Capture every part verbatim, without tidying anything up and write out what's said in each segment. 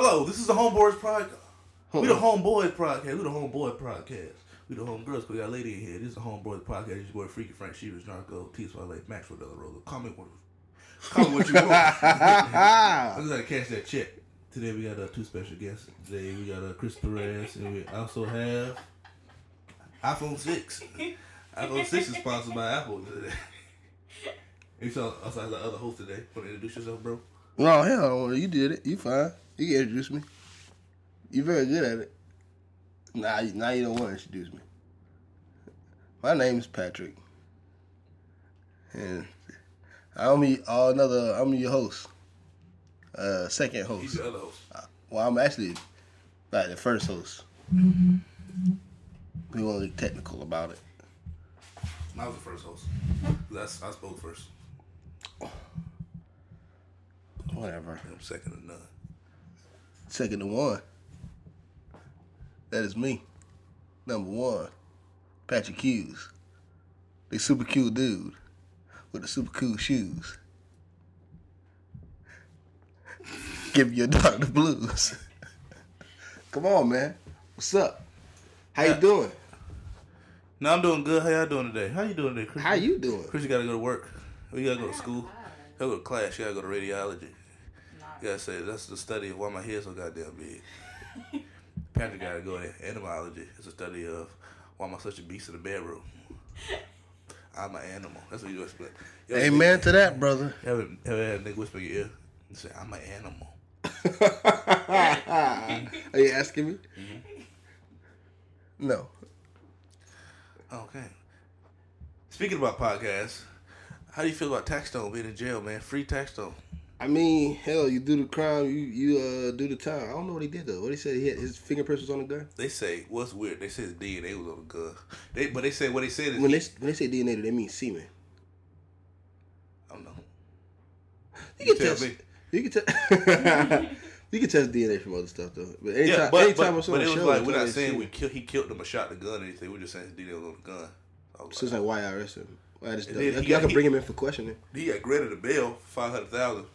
Hello, this is the Homeboys Podcast. We the Homeboys Podcast. We the Homeboy Podcast. We the Homegirls. We got a lady in here. This is the Homeboys Podcast. It's your boy Freaky Frank Sheevers, Narco, T S Y L A, Maxwell Della Rosa. Comment what, comment what you want. I'm just gonna cash that check. Today we got uh, two special guests. Today we got uh, Chris Perez, and we also have iPhone six. iPhone six is sponsored by Apple today. You saw us as the other host today. Want to introduce yourself, bro? No, hell, you did it. You fine. You can introduce me. You very good at it. Nah, now you don't want to introduce me. My name is Patrick, and I'm all another. I'm your host, uh, second host. He's the other host. Well, I'm actually like the first host. Mm-hmm. We want to be technical about it. I was the first host. That's I spoke first. Whatever. I'm second to none. Second to one. That is me. Number one. Patrick Hughes. The super cool dude. With the super cool shoes. Give your dog the blues. Come on, man. What's up? How you doing? No, I'm doing good. How y'all doing today? How you doing today, Chris? How you doing? Chris, you gotta go to work. You gotta go to school. You gotta go to class. You gotta go to radiology. You gotta say, that's the study of why my hair's so goddamn big. Patrick gotta go to etymology. It's a study of why am I such a beast in the bedroom. I'm an animal. That's what you explain. You Amen to that, brother. You ever, ever had a nigga whisper in your ear and say, I'm an animal? Are you asking me? Mm-hmm. No. Okay. Speaking about podcasts, how do you feel about Taxstone being in jail, man? Free Taxstone. I mean, hell, you do the crime, you you uh, do the time. I don't know what he did though. What he said, he had his fingerprints was on the gun. They say what's weird. They say his D N A was on the gun. They but they say what they said is when they when they say D N A, do they mean semen? I don't know. You, you can tell test. Me. You can tell. You can test D N A from other stuff though, but anytime, yeah, but, anytime but, I'm on the show, but it was like we're not saying we kill, he killed him or shot the gun or anything. We're just saying his D N A was on the gun. Like, so it's like why arrest him? Why just y'all can he, bring him in for questioning? He got granted a bail five hundred thousand,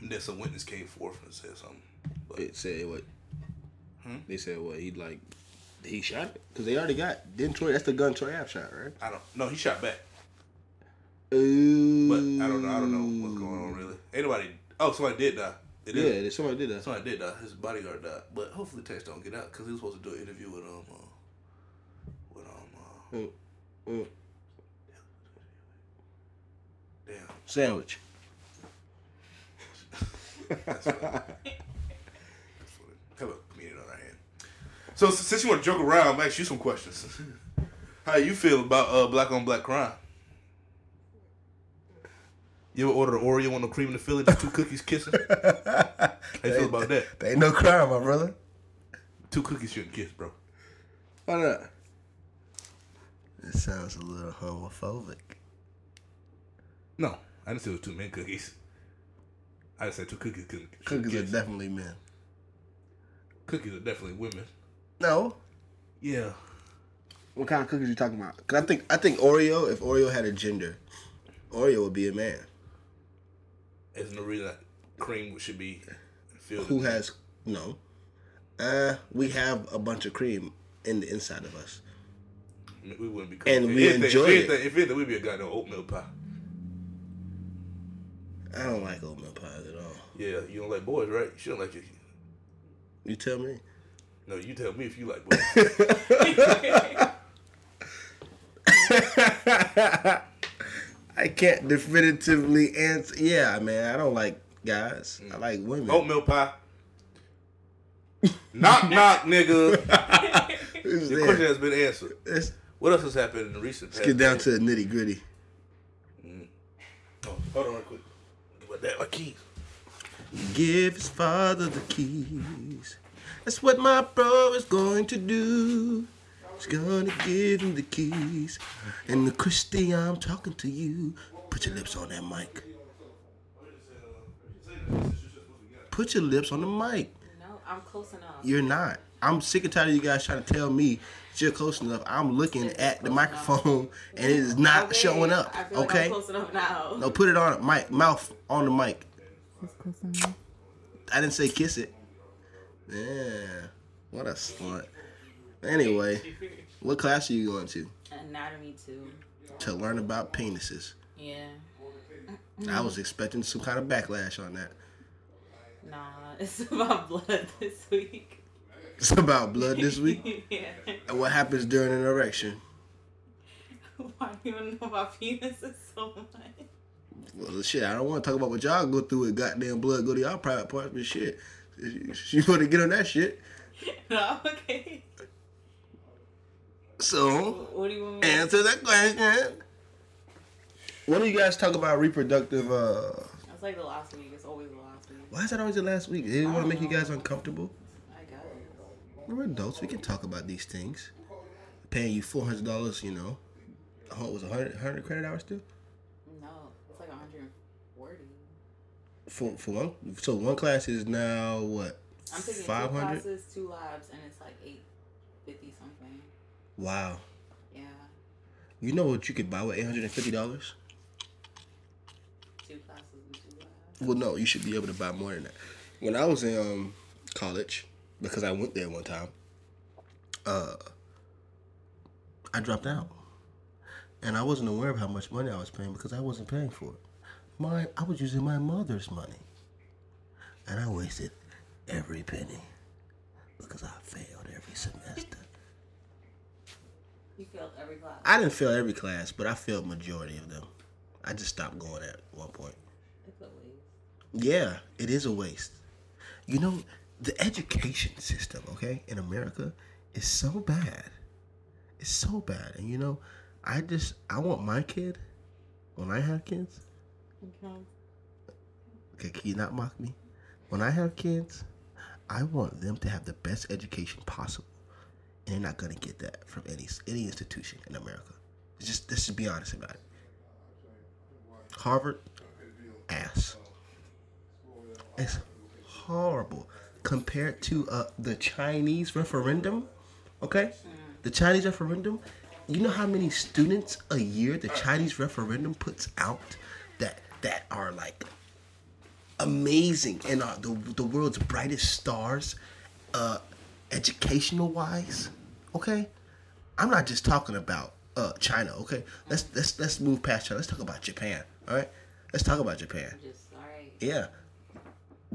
and then some witness came forth and said something. But, it said what? Hmm? They said what? He like he shot it because they already got didn't Troy? That's the gun Troy Ave shot, right? I don't. No, he shot back. Ooh. But I don't know. I don't know what's going on really. Anybody? Oh, somebody did die. It yeah, is. somebody did that. Somebody did that. His bodyguard died, but hopefully Tex don't get out because he was supposed to do an interview with um, uh, with um, uh, mm, mm. damn sandwich. That's funny. That's funny. Have a comedian on our hand. So since you want to joke around, I'm gonna ask you some questions. How you feel about uh, black on black crime? You ever order an Oreo on the cream and the filling, just two cookies kissing? How you feel about that? There ain't no crime, my brother. Two cookies shouldn't kiss, bro. Why not? That sounds a little homophobic. No, I didn't say it was two men cookies. I just said two cookies couldn't kiss. Cookies are definitely men. Cookies are definitely women. No. Yeah. What kind of cookies are you talking about? Cause I think I think Oreo, if Oreo had a gender, Oreo would be a man. There's no reason that cream should be filled. Who has no? Uh, we have a bunch of cream in the inside of us. I mean, we wouldn't be. Cooking. And we if enjoy they, if it. They, if anything, we'd be a goddamn oatmeal pie. I don't like oatmeal pies at all. Yeah, you don't like boys, right? You shouldn't like your. You tell me. No, you tell me if you like boys. I can't definitively answer. Yeah, man, I don't like guys. I like women. Oatmeal pie. Knock, knock, nigga. Your question has been answered. It's, what else has happened in the recent past? Let's get down to the nitty gritty. Mm. Oh, hold on real quick. What that? My keys. Give his father the keys. That's what my bro is going to do. He's gonna give him the keys. And the Christie, I'm talking to you. Put your lips on that mic. Put your lips on the mic. No, I'm close enough. You're not. I'm sick and tired of you guys trying to tell me that you're close enough. I'm looking at the microphone and it is not showing up. Okay? I feel like I'm close enough now. No, put it on mic, mouth on the mic. I didn't say kiss it. Yeah. What a slut. Anyway, what class are you going to? Anatomy two. To learn about penises. Yeah. I was expecting some kind of backlash on that. Nah, it's about blood this week. It's about blood this week? Yeah. And what happens during an erection? Why do you know about penises so much? Well, shit, I don't want to talk about what y'all go through with goddamn blood, go to y'all private parts, but shit. You want to get on that shit. No, okay. So, what do you want me to answer that question. What do you guys talk about reproductive? Uh... That's like the last week. It's always the last week. Why is that always the last week? Did it want to make know. you guys uncomfortable? I guess. We're adults. We can talk about these things. Paying you four hundred dollars, you know. Oh, it was one hundred, one hundred credit hours too? No, it's like one hundred forty. For, for one? So one class is now what? I'm taking five hundred? Two classes, two labs, and it's like eight fifty something. Wow. Yeah. You know what you could buy with eight hundred fifty dollars? Two classes and two labs. Well, no, you should be able to buy more than that. When I was in um, college, because I went there one time, uh, I dropped out. And I wasn't aware of how much money I was paying because I wasn't paying for it. My, I was using my mother's money. And I wasted every penny because I failed every semester. You failed every class? I didn't fail every class, but I failed majority of them. I just stopped going at one point. It's a waste. Yeah, it is a waste. You know, the education system, okay, in America is so bad. It's so bad. And, you know, I just, I want my kid, when I have kids. Okay. Okay, can you not mock me? When I have kids, I want them to have the best education possible. And they're not going to get that from any any institution in America. It's just, let's just be honest about it. Harvard, ass. It's horrible compared to uh, the Chinese referendum, okay? The Chinese referendum. You know how many students a year the Chinese referendum puts out that that are like amazing and are the the world's brightest stars, uh, educational wise. Okay, I'm not just talking about uh China. Okay, let's let's let's move past China. Let's talk about Japan. All right, let's talk about Japan. Just, all right. Yeah,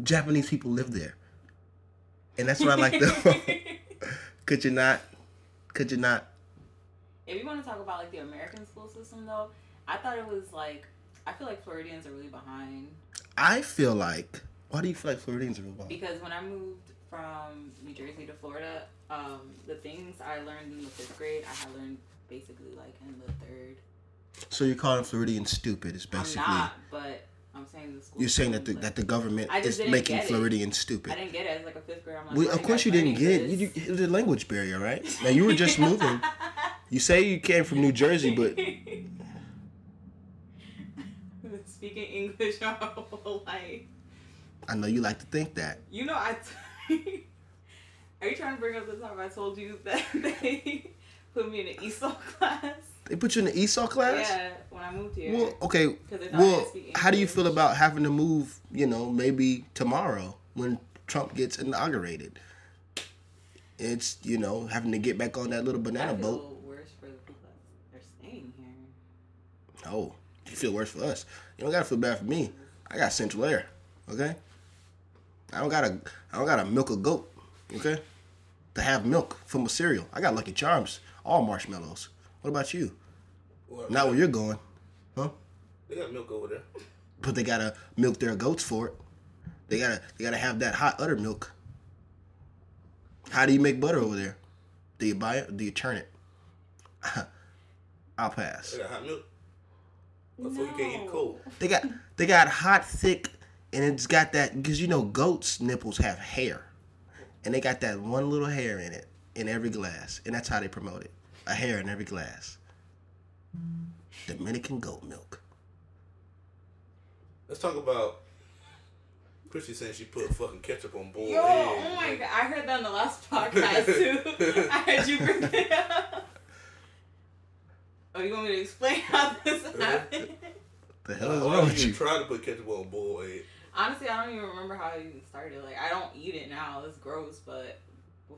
Japanese people live there, and that's what I like though. Could you not? Could you not? If you want to talk about, like, the American school system, though, I thought it was, like, I feel like Floridians are really behind. I feel like, why do you feel like Floridians are really behind? Because when I moved from New Jersey to Florida, um, the things I learned in the fifth grade, I had learned basically, like, in the third. So you're calling Floridians stupid, is basically... I'm not, but I'm saying the school... You're saying that the, that the government is making Floridians stupid. I didn't get it. It's like a fifth grade. I'm like, well, of course you didn't get it. You, you, it was a language barrier, right? Now, you were just moving... You say you came from New Jersey, but... I've been speaking English my whole life. I know you like to think that. You know, I... T- Are you trying to bring up the time I told you that they put me in an ESOL class? They put you in an ESOL class? Yeah, when I moved here. Well, okay. Because well, how do you feel about having to move, you know, maybe tomorrow when Trump gets inaugurated? It's, you know, having to get back on that little banana boat. Oh, you feel worse for us. You don't gotta feel bad for me. I got central air, okay? I don't gotta, I don't gotta milk a goat, okay? To have milk from a cereal, I got Lucky Charms, all marshmallows. What about you? Well, not where you're going, huh? They got milk over there, but they gotta milk their goats for it. They gotta, they gotta have that hot udder milk. How do you make butter over there? Do you buy it? Do you turn it? I'll pass. They got hot milk. Before no. You can't get cold. They got they got hot, thick, and it's got that, because you know goats' nipples have hair, and they got that one little hair in it in every glass, and that's how they promote it. A hair in every glass. Dominican goat milk. Let's talk about Chrissy saying she put fucking ketchup on boiled eggs. Yo, oh my god, I heard that on the last podcast too. I heard you bring it up. Oh, you want me to explain how this happened? The hell is wrong with you? Try to put ketchup on boiled egg. Honestly, I don't even remember how it even started. Like, I don't eat it now. It's gross, but...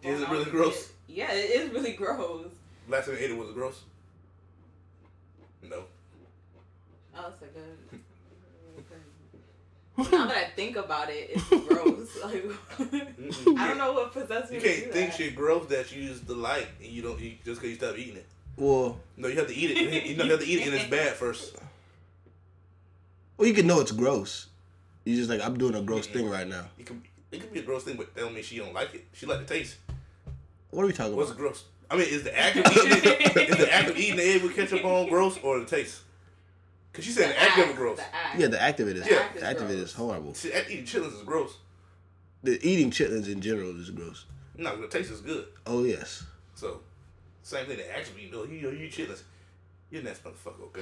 Is it really gross? It, yeah, it is really gross. Last time I ate it, was it gross? No. Oh, it's so good. Now that I think about it, it's gross. Like, I don't know what possessed me. You can't to do think that. Shit gross that you just like and you don't eat just because you stop eating it. Well, no, you have to eat it. You know, you have to eat it and it's bad first. Well, you can know it's gross. You just like, I'm doing a gross mm-hmm. thing right now. It could it could be a gross thing, but that don't mean she don't like it. She like the taste. What are we talking What's about? What's gross? I mean, is the act of eating is the act of eating the egg with ketchup on gross or the taste? Cause she said the, the act, act of it gross. Act. Yeah, the act of it is. The yeah. act, the act of it is horrible. See, eating chitlins is gross. The eating chitlins in general is gross. No, the taste is good. Oh yes. So, same thing. The act of eating, you know, you chitlins, you're a nasty motherfucker. Okay.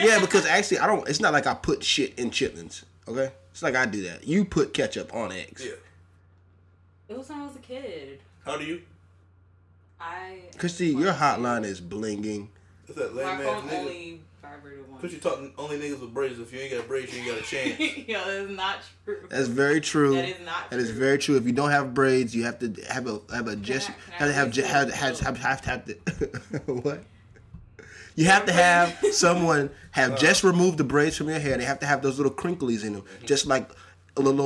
Yeah, because actually, I don't. It's not like I put shit in chitlins. Okay, it's like I do that. You put ketchup on eggs. Yeah. It was when I was a kid. How do you? I. Christy, your hotline is blinging. That's that lame ass nigga. Because you're talking only niggas with braids. If you ain't got braids, you ain't got a chance. Yo, that's not true. That's very true. That is not true. That is very true. If you don't have braids, you have to have a have a gesture. Have to have have have have have, have, have to what? You have to have someone have just removed the braids from your hair. They have to have those little crinklies in them, just like Lloyd.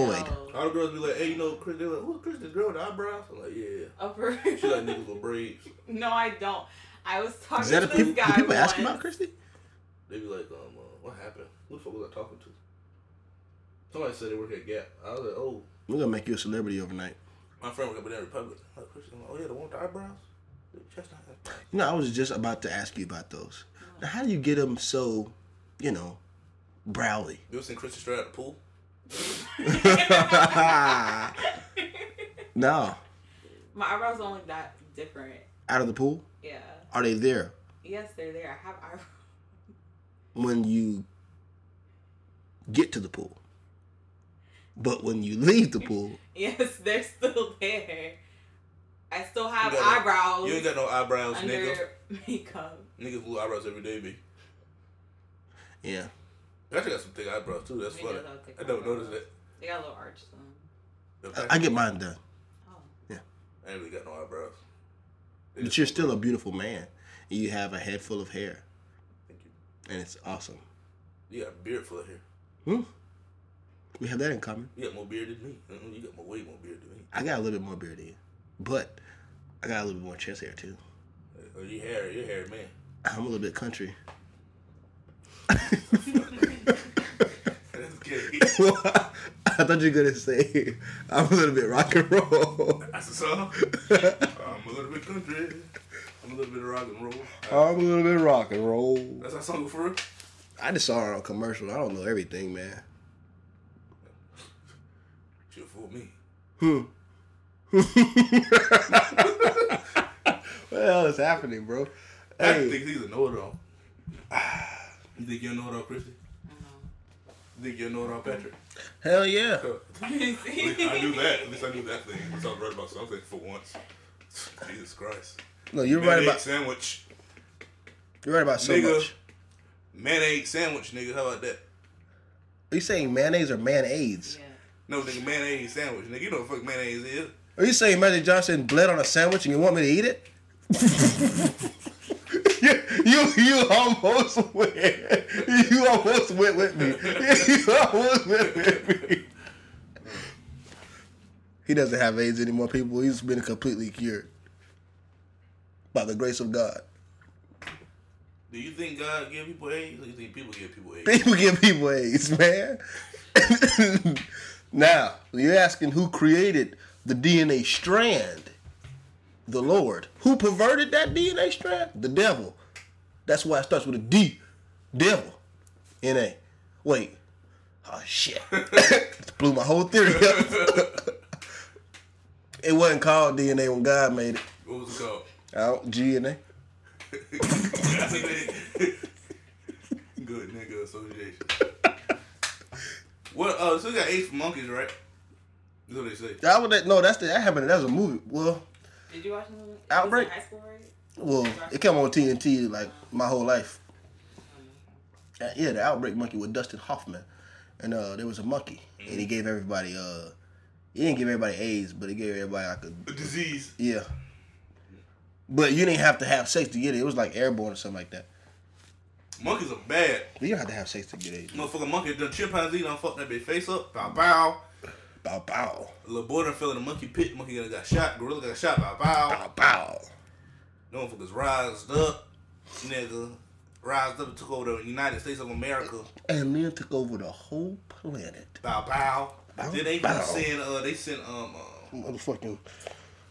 All the girls be like, "Hey, you know, Chris." They're like, "Who's Chris? This girl with eyebrows?" I'm like, "Yeah." Oh, for real? She like niggas with braids. No, I don't. I was talking is that to this people, guy. Do people once. Ask about Christy? They be like, um, uh, what happened? Who the fuck was I talking to? Somebody said they work at Gap. I was like, oh. We're going to make you a celebrity overnight. My friend was up in that Republic. I'm like, oh, yeah, the one with the eyebrows? The chest eyebrows. You know, I was just about to ask you about those. Oh. Now, how do you get them so, you know, browly? You ever seen Christy straight out the pool? No. My eyebrows don't look that different. Out of the pool? Yeah. Are they there? Yes, they're there. I have eyebrows. When you get to the pool. But when you leave the pool... yes, they're still there. I still have you eyebrows. No, you ain't got no eyebrows, under nigga. Makeup. Niggas lose eyebrows every day, B. Yeah. I actually got some thick eyebrows, too. That's funny. I don't notice that. They got a little arch to them. I, I get mine done. Oh. Yeah. I ain't really got no eyebrows. They but you're still a beautiful man. And you have a head full of hair. And it's awesome. You got a beard full of hair. Hmm. We have that in common. You got more beard than me. Mm-mm, you got more, way more beard than me. I got a little bit more beard than you. But I got a little bit more chest hair, too. Oh, you hair, you're a hairy man. I'm a little bit country. That's gay. Well, I thought you were going to say, I'm a little bit rock and roll. That's a song. I'm a little bit country. I'm a little bit of rock and roll. Right. I'm a little bit of rock and roll. That's that song for real? I just saw her on commercial. I don't know everything, man. She'll fool me. Hmm. What the hell is happening, bro? I hey. think he's a know-it-all. You think you're a know-it-all, Christy? You think you're a know-it-all, Patrick? Hell yeah. I knew that. At least I knew that thing. I was right about something for once. Jesus Christ. No, you're man right about sandwich. You're right about so nigga, much. Mayonnaise sandwich, nigga. How about that? Are you saying mayonnaise or man-aids? Yeah. No, nigga, mayonnaise sandwich, nigga. You know what the fuck mayonnaise is. Are you saying Magic Johnson bled on a sandwich and you want me to eat it? you, you, you almost went. You almost went with me. You almost went with me. He doesn't have AIDS anymore, people. He's been completely cured. By the grace of God. Do you think God give people AIDS? Or do you think people give people AIDS? People give people AIDS, man. Now, you're asking who created the D N A strand? The Lord. Who perverted that D N A strand? The devil. That's why it starts with a D. Devil. N A. Wait. Oh, shit. Blew my whole theory up. It wasn't called D N A when God made it. What was it called? Out G and A. Good nigga association. What? Uh, so we got AIDS for monkeys, right? That's what they say. That would that, no, that's the, that happened. That was a movie. Well, did you watch the movie? Outbreak. High school, right? Well, it came on T N T like my whole life. Uh, yeah, the Outbreak monkey with Dustin Hoffman, and uh, there was a monkey, mm-hmm. and he gave everybody uh, he didn't give everybody AIDS, but he gave everybody like a, a disease. Yeah, but you didn't have to have sex to get it. It was like airborne or something like that. Monkeys are bad. You don't have to have sex to get AIDS. Motherfucking monkey, the chimpanzee done fucked that bitch face up. Bow bow. Bow bow. A little boy done fell in the monkey pit. Monkey got shot. Gorilla got shot. Bow bow. Bow bow. Them motherfuckers rised up. Nigga. Rised up and took over the United States of America. And then took over the whole planet. Bow bow. bow then they bow. sent, uh, they sent, um, uh, motherfucking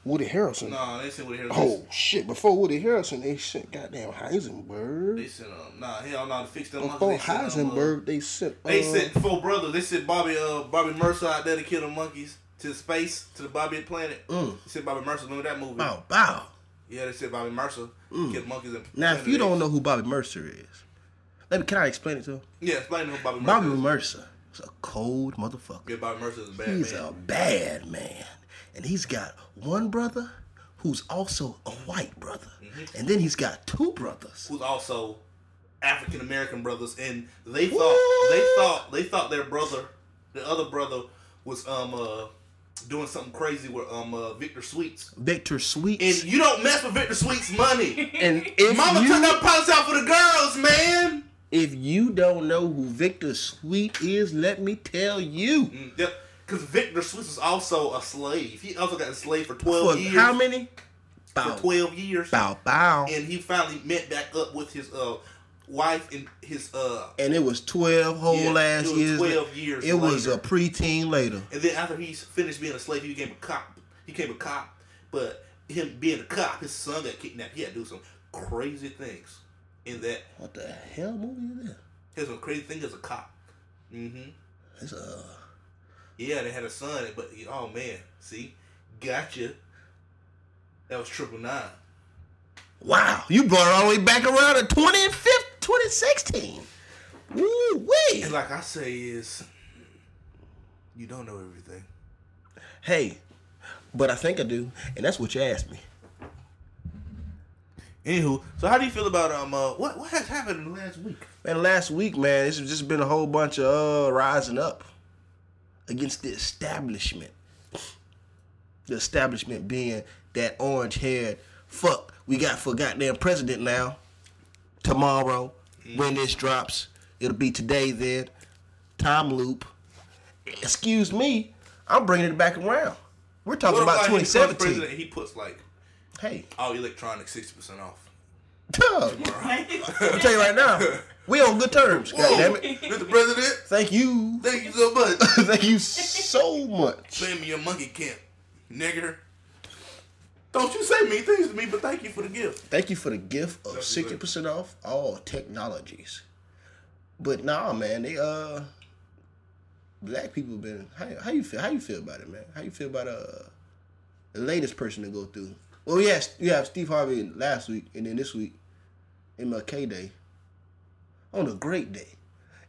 Woody Harrelson. No, they sent Woody Harrelson. Oh, shit. Before Woody Harrelson, they sent goddamn Heisenberg. They sent, um, nah, hell no, nah, to fix them. Before monkeys, they sent, Heisenberg, um, they sent, uh, They sent four brothers. They sent Bobby, uh, Bobby Mercer out there to kill the monkeys to space, to the Bobby planet. Mm. They sent Bobby Mercer. Remember that movie? Bow, bow. Yeah, they said Bobby Mercer. Mm. Kill monkeys and now, if you don't know who Bobby Mercer is, let me, can I explain it to him? Yeah, explain who Bobby Mercer Bobby is. Bobby Mercer is a cold motherfucker. Yeah, Bobby Mercer is a bad He's man. He's a bad man. And he's got one brother who's also a white brother. Mm-hmm. And then he's got two brothers. Who's also African American brothers. And they thought what? they thought they thought their brother, the other brother, was um uh doing something crazy with um uh, Victor Sweets. Victor Sweets. And you don't mess with Victor Sweets' money. And if Mama you, took that policy out for the girls, man. If you don't know who Victor Sweet is, let me tell you. Mm, yep. Because Victor Sweets was also a slave. He also got enslaved for twelve for years. How many? Bow. For twelve years. Bow bow. And he finally met back up with his uh wife and his uh. And it was twelve whole yeah, ass years. It was twelve years. It later. was a preteen later. And then after he finished being a slave, he became a cop. He became a cop, but him being a cop, his son got kidnapped. He had to do some crazy things in that. What the hell movie is that? He had some crazy things as a cop. Mm-hmm. It's a. Yeah, they had a son, but oh man, see, gotcha. That was Triple Nine. Wow, you brought it all the way back around to twenty sixteen. Woo wee! And like I say, is you don't know everything. Hey, but I think I do, and that's what you asked me. Anywho, so how do you feel about um uh, what what has happened in the last week? Man, last week, man, it's just been a whole bunch of uh, rising up. Against the establishment. The establishment being that orange-haired fuck we got for goddamn president now. Tomorrow, mm-hmm. when this drops, it'll be today then. Time loop. Excuse me, I'm bringing it back around. We're talking about like twenty seventeen. He puts, he puts like, hey, all electronics sixty percent off. Tomorrow. I'll tell you right now. We on good terms, goddammit. Mister President. Thank you. Thank you so much. Thank you so much. Send me your monkey camp, nigger. Don't you say mean things to me, but thank you for the gift. Thank you for the gift of sixty percent off all technologies. But nah, man, they uh, black people been how, how you feel? How you feel about it, man? How you feel about uh the latest person to go through? Well, yes, you have Steve Harvey last week, and then this week, M L K Day. On a great day.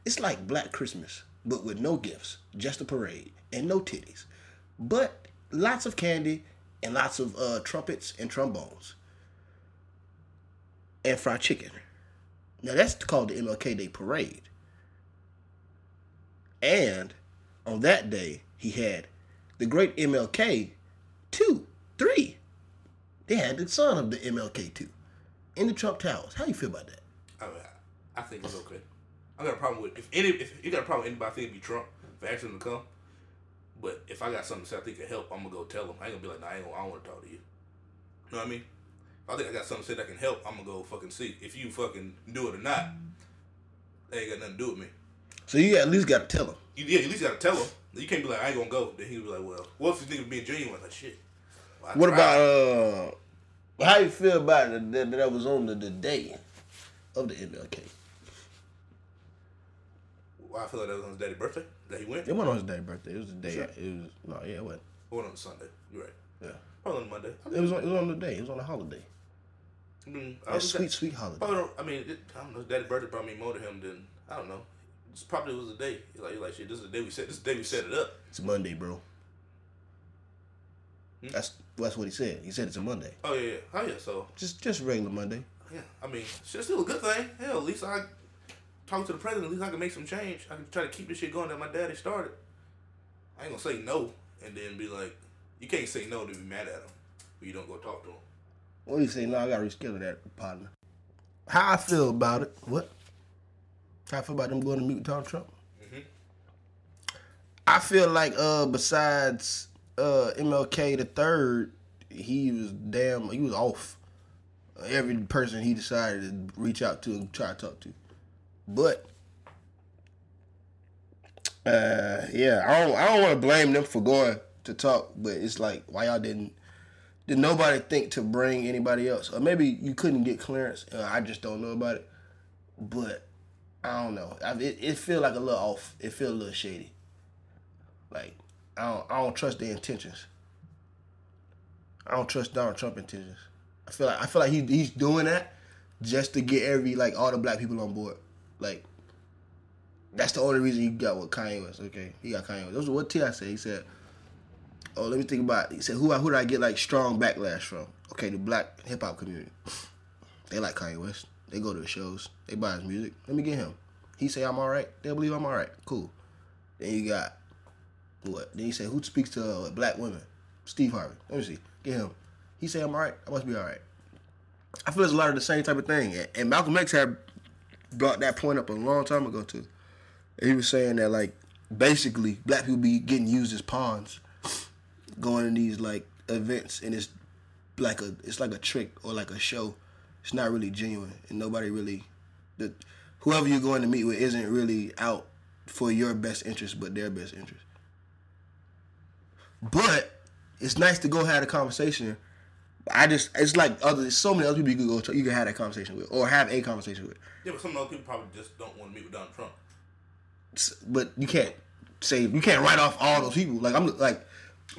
It's like Black Christmas, but with no gifts, just a parade, and no titties. But lots of candy, and lots of uh, trumpets and trombones. And fried chicken. Now that's called the M L K Day Parade. And on that day, he had the great M L K two, three. They had the son of the M L K two in the Trump Towers. How you feel about that? I mean, I think it's okay. I got a problem with if any if you got a problem with anybody thinking it'd be Trump for asking him to come. But if I got something to say I think could help, I'm gonna go tell him. I ain't gonna be like, nah, I ain't gonna, I don't wanna talk to you. You know what I mean? If I think I got something to say that can help, I'm gonna go fucking see. If you fucking do it or not, that ain't got nothing to do with me. So you at least gotta tell him. You yeah, you at least gotta tell him. You can't be like, I ain't gonna go. Then he'll be like, well, what if you think being genuine? Like shit. Well, what about uh how you feel about it that that was on the, the day of the M L K? I feel like that was on his daddy birthday that he went. It wasn't on his daddy birthday. It was the day. Sure. It was no, yeah, it wasn't. It wasn't on Sunday. You're right. Yeah, probably on Monday. It was on, it was on the day. It was on the holiday. I mean, I was sweet, that, sweet holiday. Probably, I mean, it, I don't know. His daddy birthday probably mean more to him than I don't know. It's probably was the day. He's like, he's like, shit. This is the day we set. This is the day we set it up. It's Monday, bro. Hmm? That's that's what he said. He said it's a Monday. Oh yeah, yeah. Oh yeah. So just just regular Monday. Yeah, I mean, it's still a good thing. Hell, at least I. talk to the president. At least I can make some change. I can try to keep this shit going that my daddy started. I ain't gonna say no and then be like, you can't say no to be mad at him when you don't go talk to him. What do you say? No, I gotta reschedule that, partner. How I feel about it? What? How I feel about them going to meet with Donald Trump? Mm-hmm. I feel like uh, besides uh, M L K the third, he was damn, he was off. Every person he decided to reach out to and try to talk to, but uh, yeah, I don't, I don't want to blame them for going to talk, but it's like why y'all didn't. Did nobody think to bring anybody else? Or maybe you couldn't get clearance. Uh, I just don't know about it. But I don't know. I, it it feel like a little off. It feel a little shady. Like, I don't, I don't trust their intentions. I don't trust Donald Trump's intentions. I feel like I feel like he he's doing that just to get every like all the black people on board. Like, that's the only reason he got what Kanye West. Okay, he got Kanye West. That was what T I said. He said, oh, let me think about it. He said, who, who did I get, like, strong backlash from? Okay, the black hip-hop community. They like Kanye West. They go to the shows. They buy his music. Let me get him. He say, I'm all right. They'll believe I'm all right. Cool. Then you got, what? Then he said, who speaks to uh, black women? Steve Harvey. Let me see. Get him. He say, I'm all right. I must be all right. I feel it's a lot of the same type of thing. And Malcolm X had brought that point up a long time ago, too. He was saying that, like, basically, black people be getting used as pawns. Going to these like events and it's like a it's like a trick or like a show. It's not really genuine and nobody really the whoever you're going to meet with isn't really out for your best interest but their best interest. But it's nice to go have a conversation. I just it's like other so many other people you can go to, you can have that conversation with or have a conversation with. Yeah, but some other people probably just don't want to meet with Donald Trump. But you can't say you can't write off all those people. Like I'm like.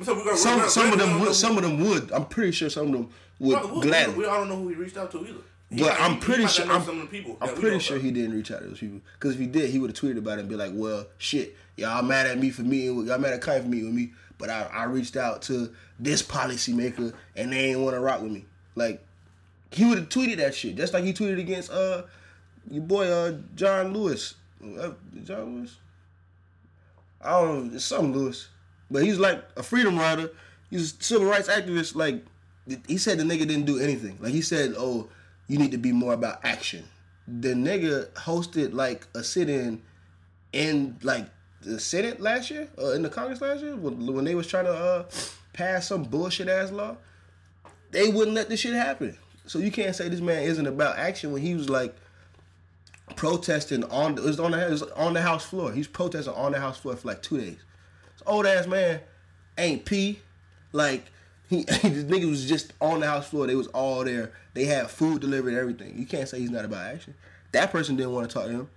So we're gonna, some we're gonna, some we're of them would, some of them would. I'm pretty sure some of them would no, gladly. We, we, we don't know who he reached out to either. He but I'm pretty sure I'm, some of the people I'm pretty sure about. He didn't reach out to those people because if he did, he would have tweeted about it and be like, "Well, shit, y'all mad at me for meeting with y'all mad at Kanye for meeting with me, but I, I reached out to this policymaker and they ain't want to rock with me." Like he would have tweeted that shit just like he tweeted against uh your boy uh John Lewis, uh, John Lewis. I don't know, it's some Lewis. But he's like a freedom rider. He's a civil rights activist. Like, he said the nigga didn't do anything. Like, he said, oh, you need to be more about action. The nigga hosted, like, a sit-in in, like, the Senate last year? Uh, in the Congress last year? When, when they was trying to uh, pass some bullshit-ass law? They wouldn't let this shit happen. So you can't say this man isn't about action when he was, like, protesting on the, it was on the, it was on the House floor. He's protesting on the House floor for, like, two days. Old ass man ain't pee. Like, he, this nigga was just on the House floor. They was all there. They had food delivered and everything. You can't say he's not about action. That person didn't want to talk to him.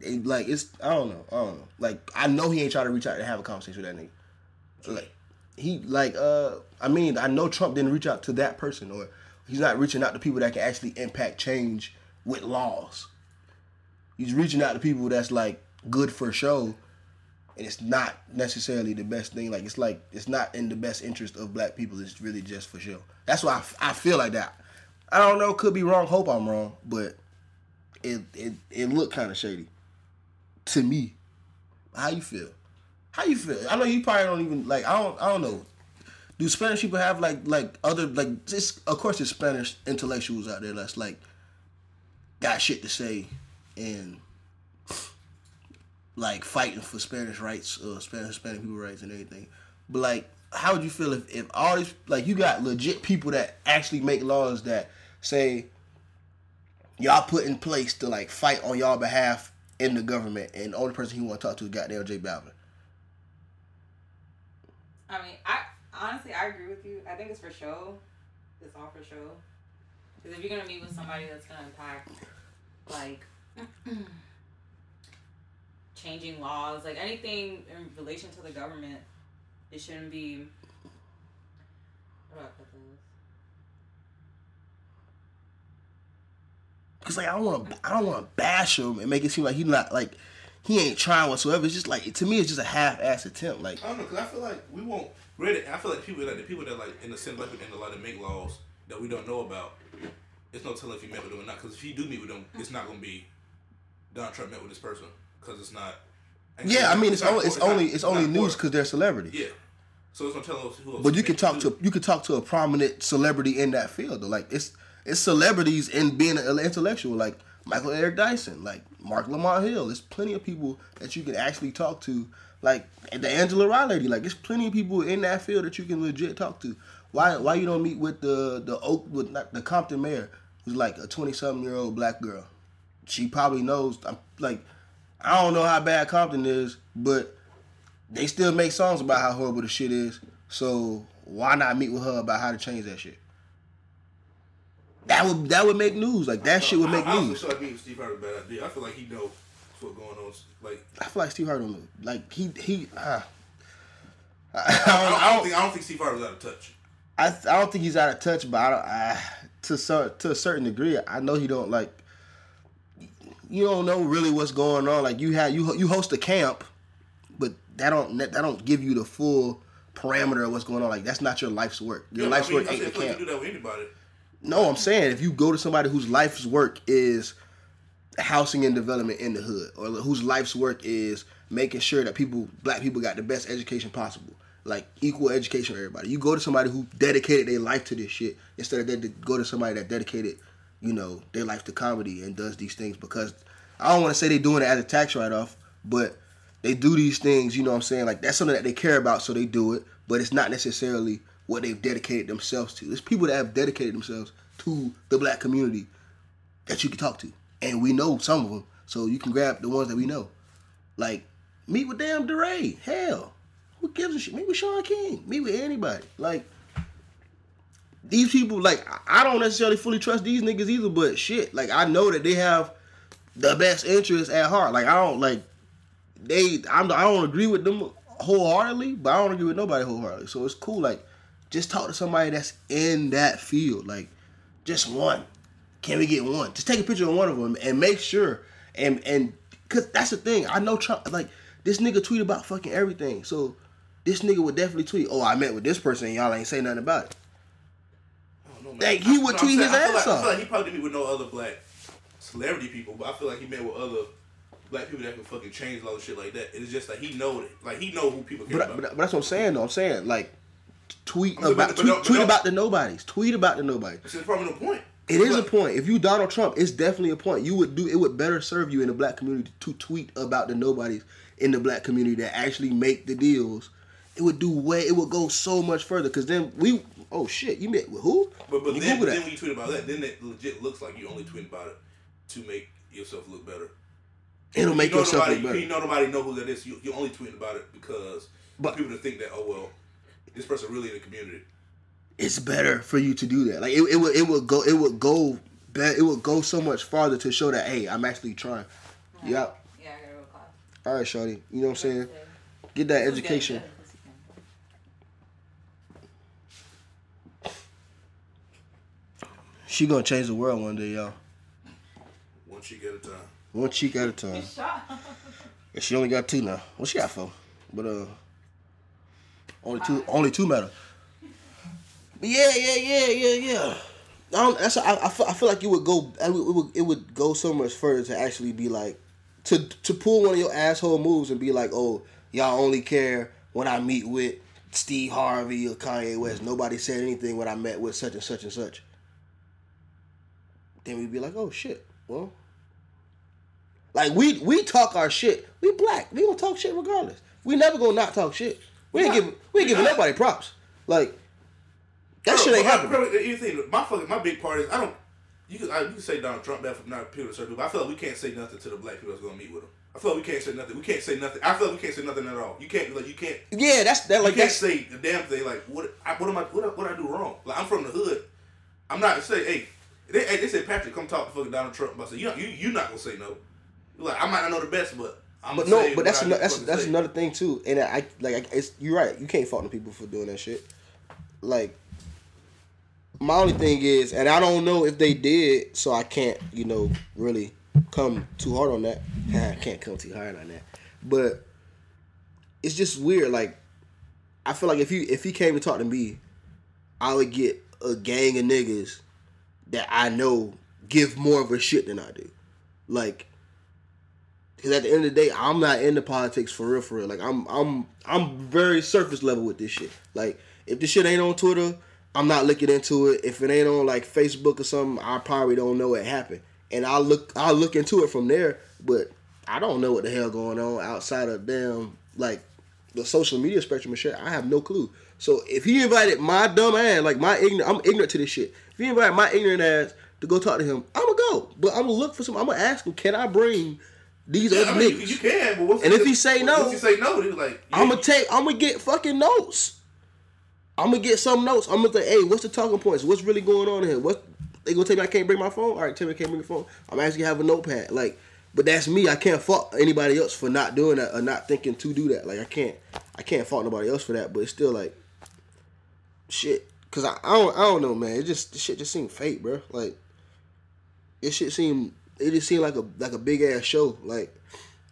They, like, it's, I don't know. I don't know. Like, I know he ain't trying to reach out to have a conversation with that nigga. Like, he, like, uh, I mean, I know Trump didn't reach out to that person or he's not reaching out to people that can actually impact change with laws. He's reaching out to people that's, like, good for show. And it's not necessarily the best thing. Like, it's like, it's not in the best interest of black people. It's really just for show. That's why I, I feel like that. I don't know. Could be wrong. Hope I'm wrong. But it it, it looked kind of shady to me. How you feel? How you feel? I know you probably don't even, like, I don't I don't know. Do Spanish people have, like, like other, like, this, of course there's Spanish intellectuals out there that's, like, got shit to say and like fighting for Spanish rights or Spanish Hispanic people rights and everything. But like, how would you feel if, if all these, like, you got legit people that actually make laws that say y'all put in place to like fight on y'all behalf in the government and the only person you want to talk to is goddamn J Balvin? I mean, I honestly, I agree with you. I think it's for show. It's all for show. Because if you're going to meet with somebody that's going to impact, like... changing laws, like anything in relation to the government, it shouldn't be. Cause like I don't want to, I don't want to bash him and make it seem like he not like he ain't trying whatsoever. It's just like to me, it's just a half-ass attempt. Like I don't know, cause I feel like we won't read it. I feel like people like the people that like in the Senate and a lot of make laws that we don't know about. It's no telling if you met with them or not. Cause if you do meet with them, it's not gonna be Donald Trump met with this person because it's not. Yeah, I mean it's, it's, only, it's only it's only news because they're celebrity. Yeah, so it's gonna tell us who else. But you can talk to you can talk to a prominent celebrity in that field. Though. Like it's it's celebrities and being an intellectual, like Michael Eric Dyson, like Mark Lamont Hill. There's plenty of people that you can actually talk to. Like the Angela Rye lady. Like there's plenty of people in that field that you can legit talk to. Why why you don't meet with the the Oak with not, the Compton mayor, who's like a twenty-something year old black girl? She probably knows. I'm like. I don't know how bad Compton is, but they still make songs about how horrible the shit is. So why not meet with her about how to change that shit? That would that would make news. Like that I, shit would I, make I, news. I feel like Steve Harvey bad idea. I feel like he knows what's going on. Like I feel like Steve Harvey don't know. Like he he. Uh, I, I, don't, I, don't, I don't think I don't think Steve Harvey's out of touch. I I don't think he's out of touch, but I don't. I, to to a certain degree, I know he don't like. You don't know really what's going on. Like you have you you host a camp, but that don't that don't give you the full parameter of what's going on. Like that's not your life's work. Your yeah, life's I mean, work ain't the camp. You do that with anybody. No, I'm saying if you go to somebody whose life's work is housing and development in the hood, or whose life's work is making sure that people, black people, got the best education possible, like equal education for everybody. You go to somebody who dedicated their life to this shit instead of that to go to somebody that dedicated. You know, they like the comedy and does these things because I don't want to say they're doing it as a tax write-off, but they do these things, you know what I'm saying? Like, that's something that they care about, so they do it, but it's not necessarily what they've dedicated themselves to. It's people that have dedicated themselves to the black community that you can talk to, and we know some of them, so you can grab the ones that we know. Like, meet with damn DeRay. Hell, who gives a shit? Meet with Sean King. Meet with anybody. Like... These people, like, I don't necessarily fully trust these niggas either, but shit, like, I know that they have the best interests at heart. Like, I don't, like, they, I'm, I don't agree with them wholeheartedly, but I don't agree with nobody wholeheartedly. So it's cool, like, just talk to somebody that's in that field. Like, just one. Can we get one? Just take a picture of one of them and make sure. And, and, cause that's the thing. I know Trump, like, this nigga tweeted about fucking everything. So this nigga would definitely tweet, oh, I met with this person and y'all ain't say nothing about it. Like he would tweet his ass off. I feel like he probably didn't meet with no other black celebrity people, but I feel like he met with other black people that could fucking change a lot of shit like that. It's just like he know it. Like he know who people care about. But, but that's what I'm saying though. I'm saying like tweet about tweet, tweet about the nobodies. Tweet about the nobodies. It's probably no point. It is a point. If you Donald Trump, it's definitely a point. You would do it would better serve you in the black community to tweet about the nobodies in the black community that actually make the deals. It would do way. It would go so much further because then we. Oh shit! You met with who? But but you then, then when you tweet about that, then it legit looks like you only tweet about it to make yourself look better. It'll make you know yourself nobody, look better. You know nobody know who that is. You you only tweeting about it because but, people to think that oh well, this person really in the community. It's better for you to do that. Like it it would it would go it would go it would go so much farther to show that hey I'm actually trying. Right. Yep. Yeah, I gotta go class. All right, shawty. You know what I'm saying? Get that education. She gonna change the world one day, y'all. One cheek at a time. One cheek at a time. And she only got two now. Well, she got four, but uh, only two, only two matter. But yeah, yeah, yeah, yeah, yeah. I don't, that's I, I feel, I feel like you would go. It would, it would go so much further to actually be like, to to pull one of your asshole moves and be like, oh, y'all only care when I meet with Steve Harvey or Kanye West. Nobody said anything when I met with such and such and such. Then we'd be like, oh shit, well. Like we we talk our shit. We black. We gonna talk shit regardless. We never gonna not talk shit. We ain't giving we ain't giving nobody props. Like that shit ain't happening. You think my fucking my big part is I don't you can I, you can say Donald Trump bad for not people to serve, but I feel like we can't say nothing to the black people that's gonna meet with him. I feel like we can't say nothing. We can't say nothing. I feel like we can't say nothing at all. You can't like you can't Yeah, that's that like you can't say a damn thing like what I what am I what I, what I do wrong? Like I'm from the hood. I'm not say, hey, They, they say, Patrick, come talk to fucking Donald Trump. I said, you you you're not gonna say no. You're like I might not know the best, but I'm but gonna no. Say but that's an, that's that's say. Another thing too. And I like I, it's you're right. You can't fault the people for doing that shit. Like my only thing is, and I don't know if they did, so I can't you know really come too hard on that. I can't come too hard on that. But it's just weird. Like I feel like if you if he came to talk to me, I would get a gang of niggas. That I know give more of a shit than I do. Like, Because at the end of the day, I'm not into politics for real, for real. Like, I'm I'm, I'm very surface level with this shit. Like, if this shit ain't on Twitter, I'm not looking into it. If it ain't on, like, Facebook or something, I probably don't know it happened. And I look I look into it from there, but I don't know what the hell going on outside of damn, like, the social media spectrum and shit. I have no clue. So if he invited my dumb ass, like, my ignorant, I'm ignorant to this shit. If he invited my ignorant ass to go talk to him, I'm going to go. But I'm going to look for some, I'm going to ask him, can I bring these yeah, other I mean, niggas? You can, but what's And the, if he say no, if he say no, he's like, yeah. I'm going to take, I'm going to get fucking notes. I'm going to get some notes. I'm going to say, hey, what's the talking points? What's really going on here? What they going to tell me I can't bring my phone? All right, tell me I can't bring the phone. I'm actually have a notepad. Like, but that's me. I can't fault anybody else for not doing that or not thinking to do that. Like, I can't, I can't fault nobody else for that, but it's still like, shit. Cause I, I don't, I don't know, man. It just, this shit just seemed fake, bro. Like, it shit seemed, it just seemed like a, like a big ass show. Like,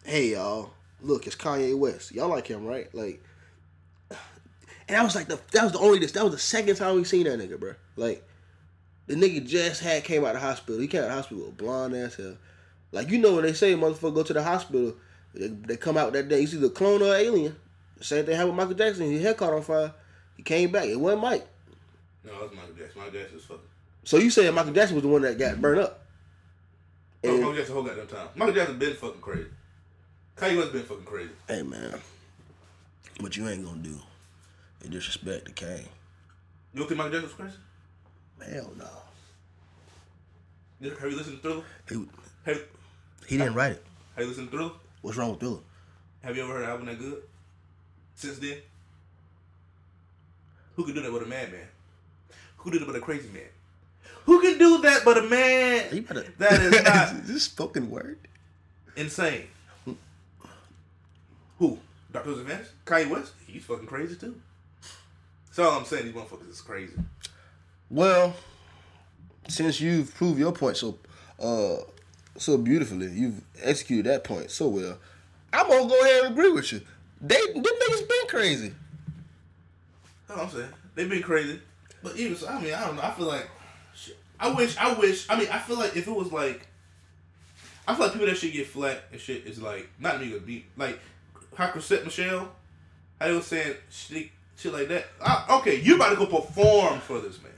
hey y'all, look, it's Kanye West. Y'all like him, right? Like, and I was like, the, that was the only, that was the second time we seen that nigga, bro. Like, the nigga just had came out of the hospital. He came out of the hospital with blonde ass hair. Like, you know when they say motherfucker go to the hospital, they, they come out that day. He's either a clone or an alien. Same thing happened with Michael Jackson. His hair caught on fire. He came back. It wasn't Mike. No, it was Michael Jackson. Michael Jackson was fucking. So you saying Michael Jackson was the one that got burnt up? No, Michael Jackson whole goddamn time. Michael Jackson been fucking crazy. Kanye West been fucking crazy. Hey man, what you ain't gonna do is disrespect the king. You don't think Michael Jackson was crazy? Hell no. Have you listened to Thriller? He, have, he didn't have, write it. Have you listened to Thriller? What's wrong with Thriller? Have you ever heard an album that good since then? Who could do that with a madman? Who did it but a crazy man? Who can do that but a man better, that is not... Is this spoken word? Insane. Who? Doctor Advance? Kanye West? He's fucking crazy too. That's all I'm saying. These motherfuckers is crazy. Well, since you've proved your point so uh, so beautifully, you've executed that point so well, I'm going to go ahead and agree with you. They, them niggas been crazy. That's all I'm saying. They've been crazy. But even so, I mean, I don't know. I feel like, shit. I wish, I wish, I mean, I feel like if it was like, I feel like people that should get flat and shit is like, not me gonna be, like, how Chrisette Michelle, how they was saying shit, shit like that. I, okay, you about to go perform for this man.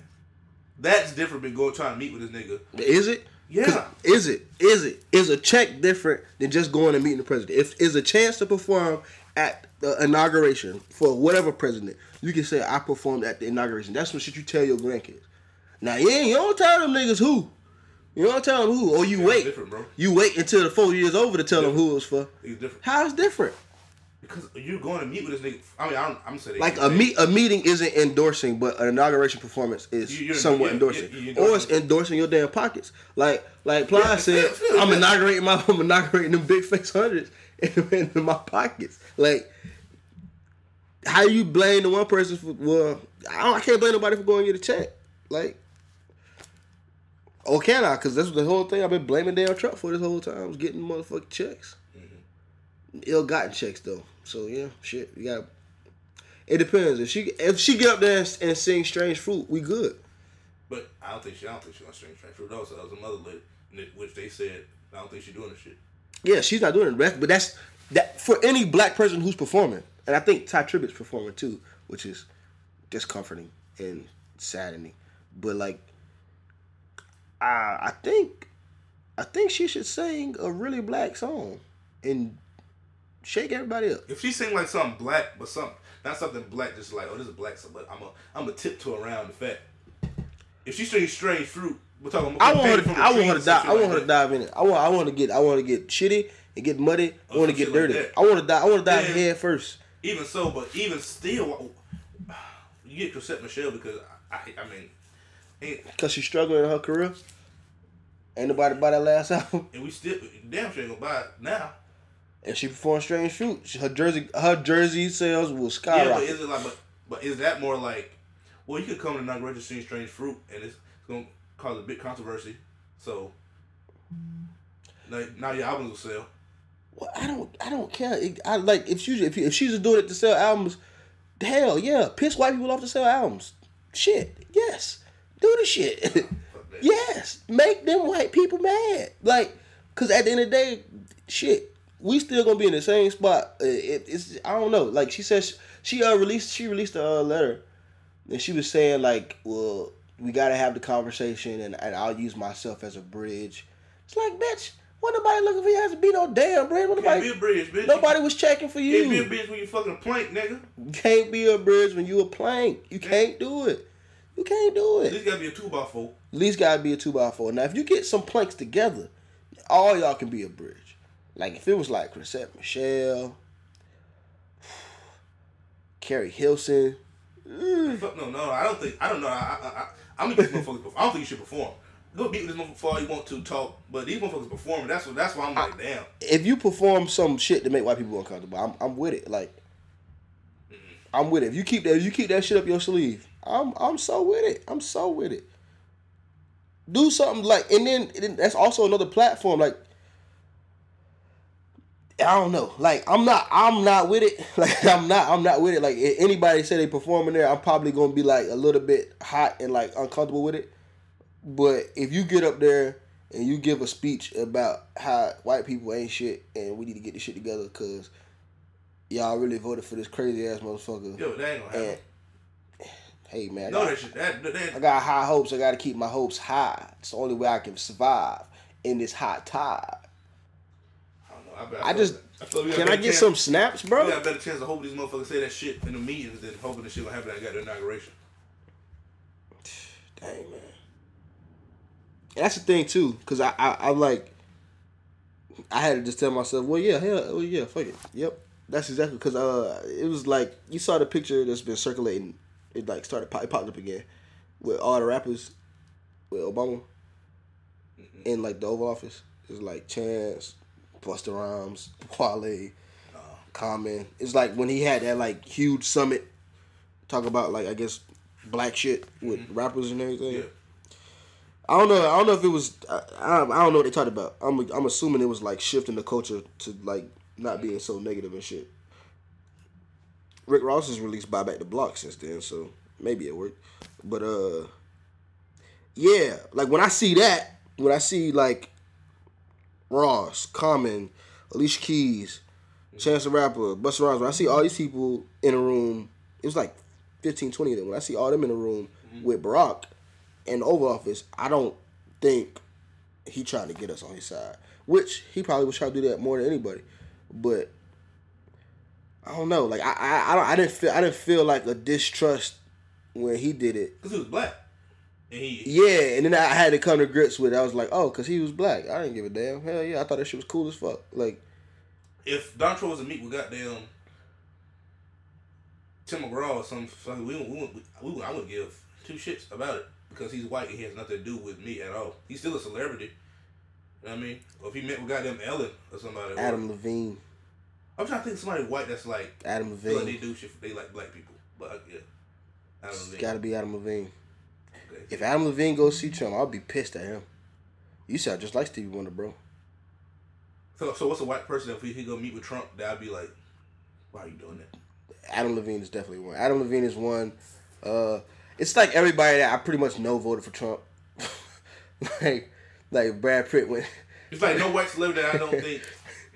That's different than going trying to meet with this nigga. Is it? Yeah. Is it? Is it? Is a check different than just going and meeting the president? If is a chance to perform at the inauguration for whatever president, you can say I performed at the inauguration. That's what shit you tell your grandkids. Now yeah, you don't tell them niggas who. You don't tell them who, or you yeah, wait. It's different, bro. You wait until the four years over to tell them who it was for. It's different. How is different? Because you're going to meet with this nigga. I mean, I'm, I'm saying like a meet a meeting isn't endorsing, but an inauguration performance is you, somewhat you're, endorsing, you're, you're endorsing, or it's endorsing your damn pockets. Like like Ply yeah, said, it's, it's, I'm it's, inaugurating my I'm inaugurating them big face hundreds. In my pockets. Like, how you blame the one person for, well, I, don't, I can't blame nobody for going to get a check. Like, oh, can I? Because that's the whole thing I've been blaming damn Trump for this whole time, was getting motherfucking checks. Mm-hmm. Ill-gotten checks, though. So, yeah, shit, you gotta, it depends. If she if she get up there and, and sing Strange Fruit, we good. But I don't think she, I don't think she gonna sing Strange Fruit. Also, that was another lady, which they said, I don't think she doing this shit. Yeah, she's not doing it, but that's that for any black person who's performing, and I think Ty Tribbett's performing too, which is discomforting and saddening. But like, I I think I think she should sing a really black song and shake everybody up. If she sing like something black, but something not something black, just like oh this is black, song, but I'm a I'm a tiptoe around the fact. If she sings Strange Fruit. We're talking about I want her to, I want her to dive. I want her to dive in it. I want. I want to get. I want to get shitty and get muddy. I want to get dirty. I want to dive. I want to dive head first. Even so, but even still, you get Chrisette Michelle because I. I mean, because she's struggling in her career. Ain't nobody buy that last album. And we still damn sure ain't gonna buy it now. And she performed Strange Fruit. Her jersey, her jersey sales will skyrocket. Yeah, but is it like? But, but is that more like? Well, you could come to not register Strange Fruit, and it's, it's gonna. Cause a big controversy, so like, now your albums will sell. Well, I don't, I don't care. It, I like if she, if, if she's just doing it to sell albums, hell yeah, piss white people off to sell albums. Shit, yes, do the shit. Yes, make them white people mad. Like, cause at the end of the day, shit, we still gonna be in the same spot. It, it's I don't know. Like she said, she, she uh released she released a uh, letter, and she was saying like, well, we gotta have the conversation, and, and I'll use myself as a bridge. It's like, bitch, what nobody looking for you has to be no damn bridge. What nobody, can't be a bridge, bitch. Nobody was checking for you. Can't be a bridge when you fucking a plank, nigga. You can't be a bridge when you a plank. You can't do it. You can't do it. At least gotta be a two by four. At least gotta be a two by four. Now, if you get some planks together, all y'all can be a bridge. Like if it was like Chrisette Michelle, Carrie Hilson. Mm. No, no, I don't think. I don't know. I, I, I, I mean, these motherfuckers. I don't think you should perform. Go beat with this motherfucker all you want to talk, but these motherfuckers performing. That's what. That's why I'm like, I, damn. If you perform some shit to make white people uncomfortable, I'm, I'm with it. Like, mm-mm. I'm with it. If you keep that, if you keep that shit up your sleeve. I'm, I'm so with it. I'm so with it. Do something like, and then, and then that's also another platform. Like, I don't know. Like, I'm not, I'm not with it. Like, I'm not, I'm not with it. Like, if anybody say they performing there, I'm probably gonna be like a little bit hot and like uncomfortable with it. But if you get up there and you give a speech about how white people ain't shit and we need to get this shit together because y'all really voted for this crazy ass motherfucker. Yo, that ain't gonna happen. Hey man, no, I, got, that, that, that, I got high hopes. I got to keep my hopes high. It's the only way I can survive in this hot tide. I don't know. I, bet, I, I just I can I get chance, some snaps, bro? We got a better chance of hoping these motherfuckers say that shit in the meetings than hoping this shit will happen at the inauguration. Dang man, that's the thing too. Cause I, I I like I had to just tell myself, well yeah, hell, oh yeah, fuck it, yep, that's exactly. Cause uh, it was like you saw the picture that's been circulating. It like started pop, it popped up again with all the rappers with Obama mm-hmm. in like the Oval Office. It's like Chance, Busta Rhymes, Wale, uh, Common. It's like when he had that like huge summit talk about like I guess black shit with mm-hmm. rappers and everything. Yeah. I don't know. I don't know if it was. I, I, I don't know what they talked about. I'm I'm assuming it was like shifting the culture to like not being so negative and shit. Rick Ross has released Buy Back the Block since then, so maybe it worked. But, uh, yeah, like when I see that, when I see like Ross, Common, Alicia Keys, Chance the Rapper, Busta Rhymes, when I see all these people in a room, it was like fifteen, twenty of them. When I see all them in a room mm-hmm. with Barack in the Oval Office, I don't think he tried to get us on his side, which he probably was trying to do that more than anybody. But, I don't know. Like I, I, I, don't, I didn't feel, I didn't feel like a distrust when he did it. Cause he was black. And he, yeah, and then I had to come to grips with it. I was like, oh, cause he was black. I didn't give a damn. Hell yeah, I thought that shit was cool as fuck. Like, if Don Troy was a meet with goddamn Tim McGraw or something, we, we, we, we, we I wouldn't give two shits about it because he's white and he has nothing to do with me at all. He's still a celebrity. You know what I mean, or if he met with goddamn Ellen or somebody, Adam or, Levine. I'm trying to think of somebody white that's like Adam Levine. Like they do shit. They like black people, but yeah, Adam Levine. It's gotta be Adam Levine. Okay. If Adam Levine goes see Trump, I'll be pissed at him. You sound just like Stevie Wonder, bro. So, so what's a white person if he, he go meet with Trump? That I'd be like, why are you doing that? Adam Levine is definitely one. Adam Levine is one. Uh, it's like everybody that I pretty much know voted for Trump. like, like Brad Pitt went. It's like no white celebrity that I don't think.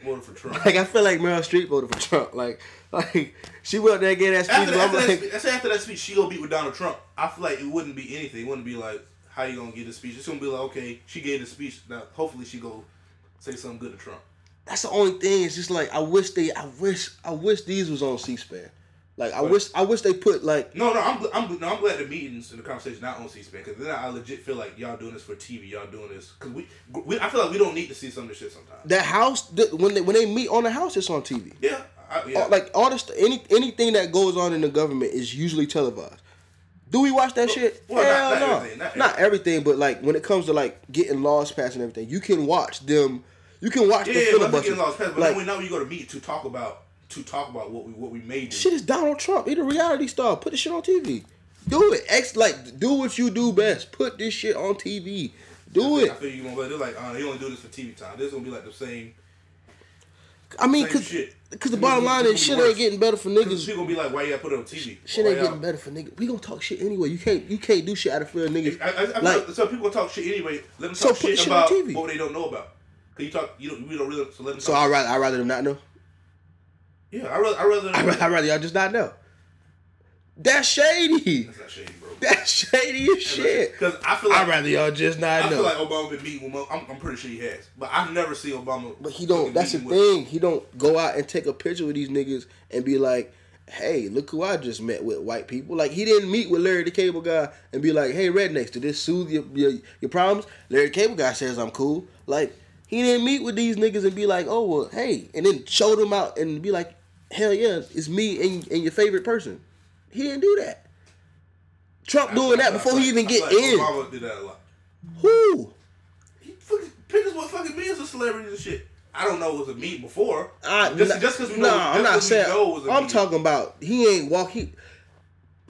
Voted for Trump. Like I feel like Meryl Streep voted for Trump. Like, like she went up there and gave that speech. After, after, like, that, spe- after that speech, she gonna be with Donald Trump. I feel like it wouldn't be anything. It wouldn't be like how you gonna give the speech. It's gonna be like okay, she gave the speech. Now hopefully she go say something good to Trump. That's the only thing. It's just like I wish they. I wish. I wish these was on C-SPAN. Like I what? wish. I wish they put like. No, no. I'm. I'm. No, I'm glad the meetings and the conversation not on C-SPAN because then I legit feel like y'all doing this for T V. Y'all doing this because we, we. I feel like we don't need to see some of this shit sometimes. That house. The, when they when they meet on the house, it's on T V. Yeah. I, yeah. All, like all this. Any anything that goes on in the government is usually televised. Do we watch that well, shit? Well, Hell not, not no. Everything, not, not everything. everything, but like when it comes to like getting laws passed and everything, you can watch them. You can watch yeah, the yeah, filibuster. Yeah, laws passed, but like, then we know you go to meet to talk about. To talk about what we what we made. Shit is Donald Trump. He's a reality star. Put this shit on T V. Do it. Ex like do what you do best. Put this shit on T V. Do I it. I feel you gonna play. They're like, oh, they only do this for T V time. This gonna be like the same. I mean, same cause shit. cause the I mean, bottom line is shit ain't getting better for niggas. People gonna be like, why you gotta put it on T V? Shit why ain't y'all? getting better for niggas. We gonna talk shit anyway. You can't you can't do shit out of fear niggas. I, I, I, like, so people gonna talk shit anyway. Let them talk so shit about shit what they don't know about. Cause you talk, you don't, we don't really. So, let so I rather I rather them not know. Yeah, I rather I rather. I rather, rather y'all just not know. That's shady. That's not shady, bro. That's shady as shit. Because I feel like I rather y'all just not I know. I feel like Obama been beaten with. I'm, I'm pretty sure he has, but I've never seen Obama. But he don't. That's the thing. He don't go out and take a picture with these niggas and be like, "Hey, look who I just met with, white people." Like, he didn't meet with Larry the Cable Guy and be like, "Hey, rednecks, did this soothe your your, your problems?" Larry the Cable Guy says, "I'm cool." Like, he didn't meet with these niggas and be like, "Oh well, hey," and then show them out and be like, "Hell yeah, it's me and and your favorite person." He didn't do that. Trump I doing that before like, he even I get like in. Obama did that a lot. Who? He fucking pictures what fucking means with celebrities and shit. I don't know it was a meme before. I, just because we know. No, nah, I'm not saying. Was a I'm meet. Talking about he ain't walk. He,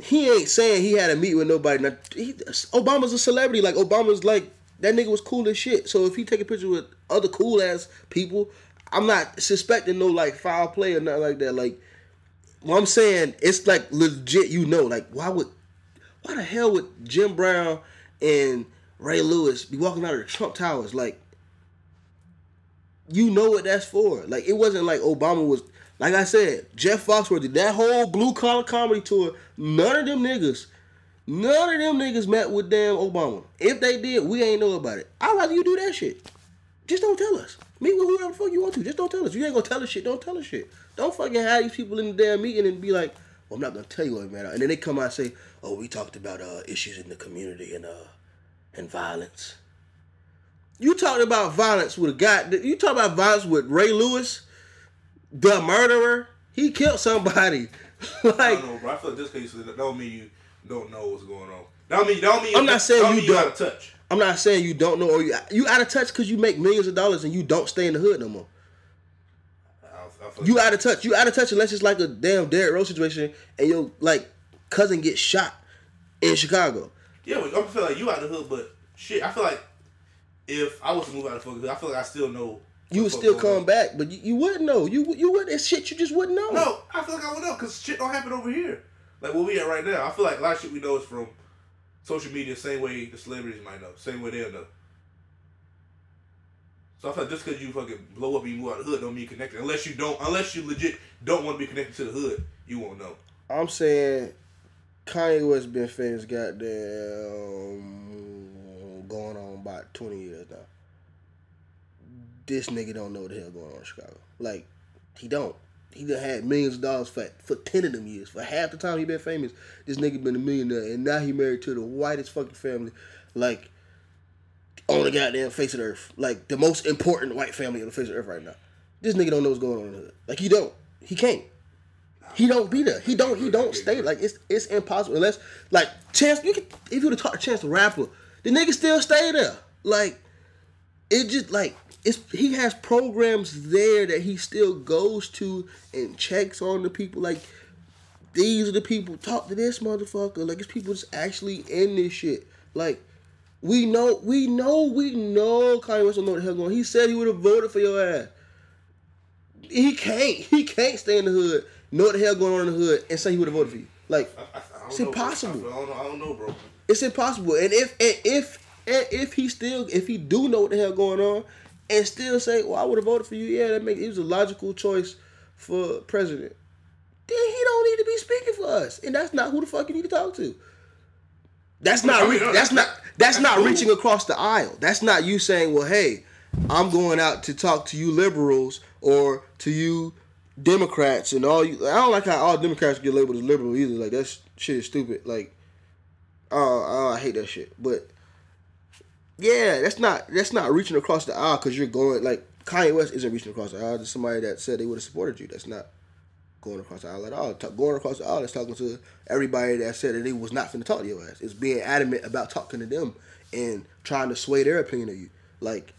he ain't saying he had a meet with nobody. Now, he, Obama's a celebrity. Like, Obama's like, that nigga was cool as shit. So if he take a picture with other cool ass people, I'm not suspecting no like foul play or nothing like that. Like, well, I'm saying it's like legit. You know, like why would, why the hell would Jim Brown and Ray Lewis be walking out of the Trump Towers? Like, you know what that's for. Like, it wasn't like Obama was, like I said, Jeff Foxworthy, that whole blue collar comedy tour, none of them niggas, none of them niggas met with damn Obama. If they did, we ain't know about it. I'd rather you do that shit. Just don't tell us. Meet with whoever the fuck you want to. Just don't tell us. You ain't gonna tell us shit. Don't tell us shit. Don't fucking have these people in the damn meeting and be like, well, I'm not gonna tell you what it matters. And then they come out and say, oh, we talked about uh, issues in the community and uh and violence. You talking about violence with a guy? You talking about violence with Ray Lewis, the murderer? He killed somebody. Like, I don't know, bro. I feel like this case that don't mean you don't know what's going on. That don't mean, that don't mean. I'm not saying don't you mean don't. You out of touch. I'm not saying you don't know or you you out of touch because you make millions of dollars and you don't stay in the hood no more. I, I feel you like out of touch. You out of touch unless it's like a damn Derrick Rose situation and your like cousin gets shot in Chicago. Yeah, I feel like you out of the hood, but shit, I feel like. If I was to move out of the fucking hood, I feel like I still know. You would still come back, but you, you wouldn't know. You you wouldn't. It's shit you just wouldn't know. No, I feel like I would know because shit don't happen over here. Like where we at right now, I feel like a lot of shit we know is from social media, same way the celebrities might know, same way they'll know. So I feel like just because you fucking blow up and you move out of the hood don't mean you're connected. Unless you don't, unless you legit don't want to be connected to the hood, you won't know. I'm saying Kanye West been famous goddamn going on about twenty years now. This nigga don't know what the hell going on in Chicago. Like, he don't. He done had millions of dollars for, for ten of them years. For half the time he been famous, this nigga been a millionaire, and now he married to the whitest fucking family, like, on the goddamn face of the earth. Like, the most important white family on the face of the earth right now. This nigga don't know what's going on in the hood. Like, he don't. He can't. He don't be there. He don't, he don't stay. Like, it's it's impossible. Unless, like, Chance, you could, if you would've talked to Chance the Rapper, the nigga still stay there. Like, it just, like, it's he has programs there that he still goes to and checks on the people. Like, these are the people. Talk to this motherfucker. Like, it's people that's actually in this shit. Like, we know, we know, we know Kanye West don't know what the hell going on. He said he would have voted for your ass. He can't. He can't stay in the hood, know what the hell going on in the hood, and say he would have voted for you. Like, I, I, I don't it's know, impossible. Bro. I don't know, I don't know, bro. It's impossible. And if and if and if he still if he do know what the hell going on and still say, well, I would have voted for you, yeah, that makes it was a logical choice for president, then he don't need to be speaking for us. And that's not who the fuck you need to talk to. That's not I mean, re- that's not that's, that's not cool. Reaching across the aisle. That's not you saying, well, hey, I'm going out to talk to you liberals or to you Democrats and all you I don't like how all Democrats get labeled as liberal either. Like, that shit is stupid. Like, Oh, oh, I hate that shit. But yeah, that's not that's not reaching across the aisle because you're going like Kanye West isn't reaching across the aisle. There's somebody that said they would have supported you. That's not going across the aisle at all. Talk, going across the aisle is talking to everybody that said that they was not finna talk to your ass. It's being adamant about talking to them and trying to sway their opinion of you. Like,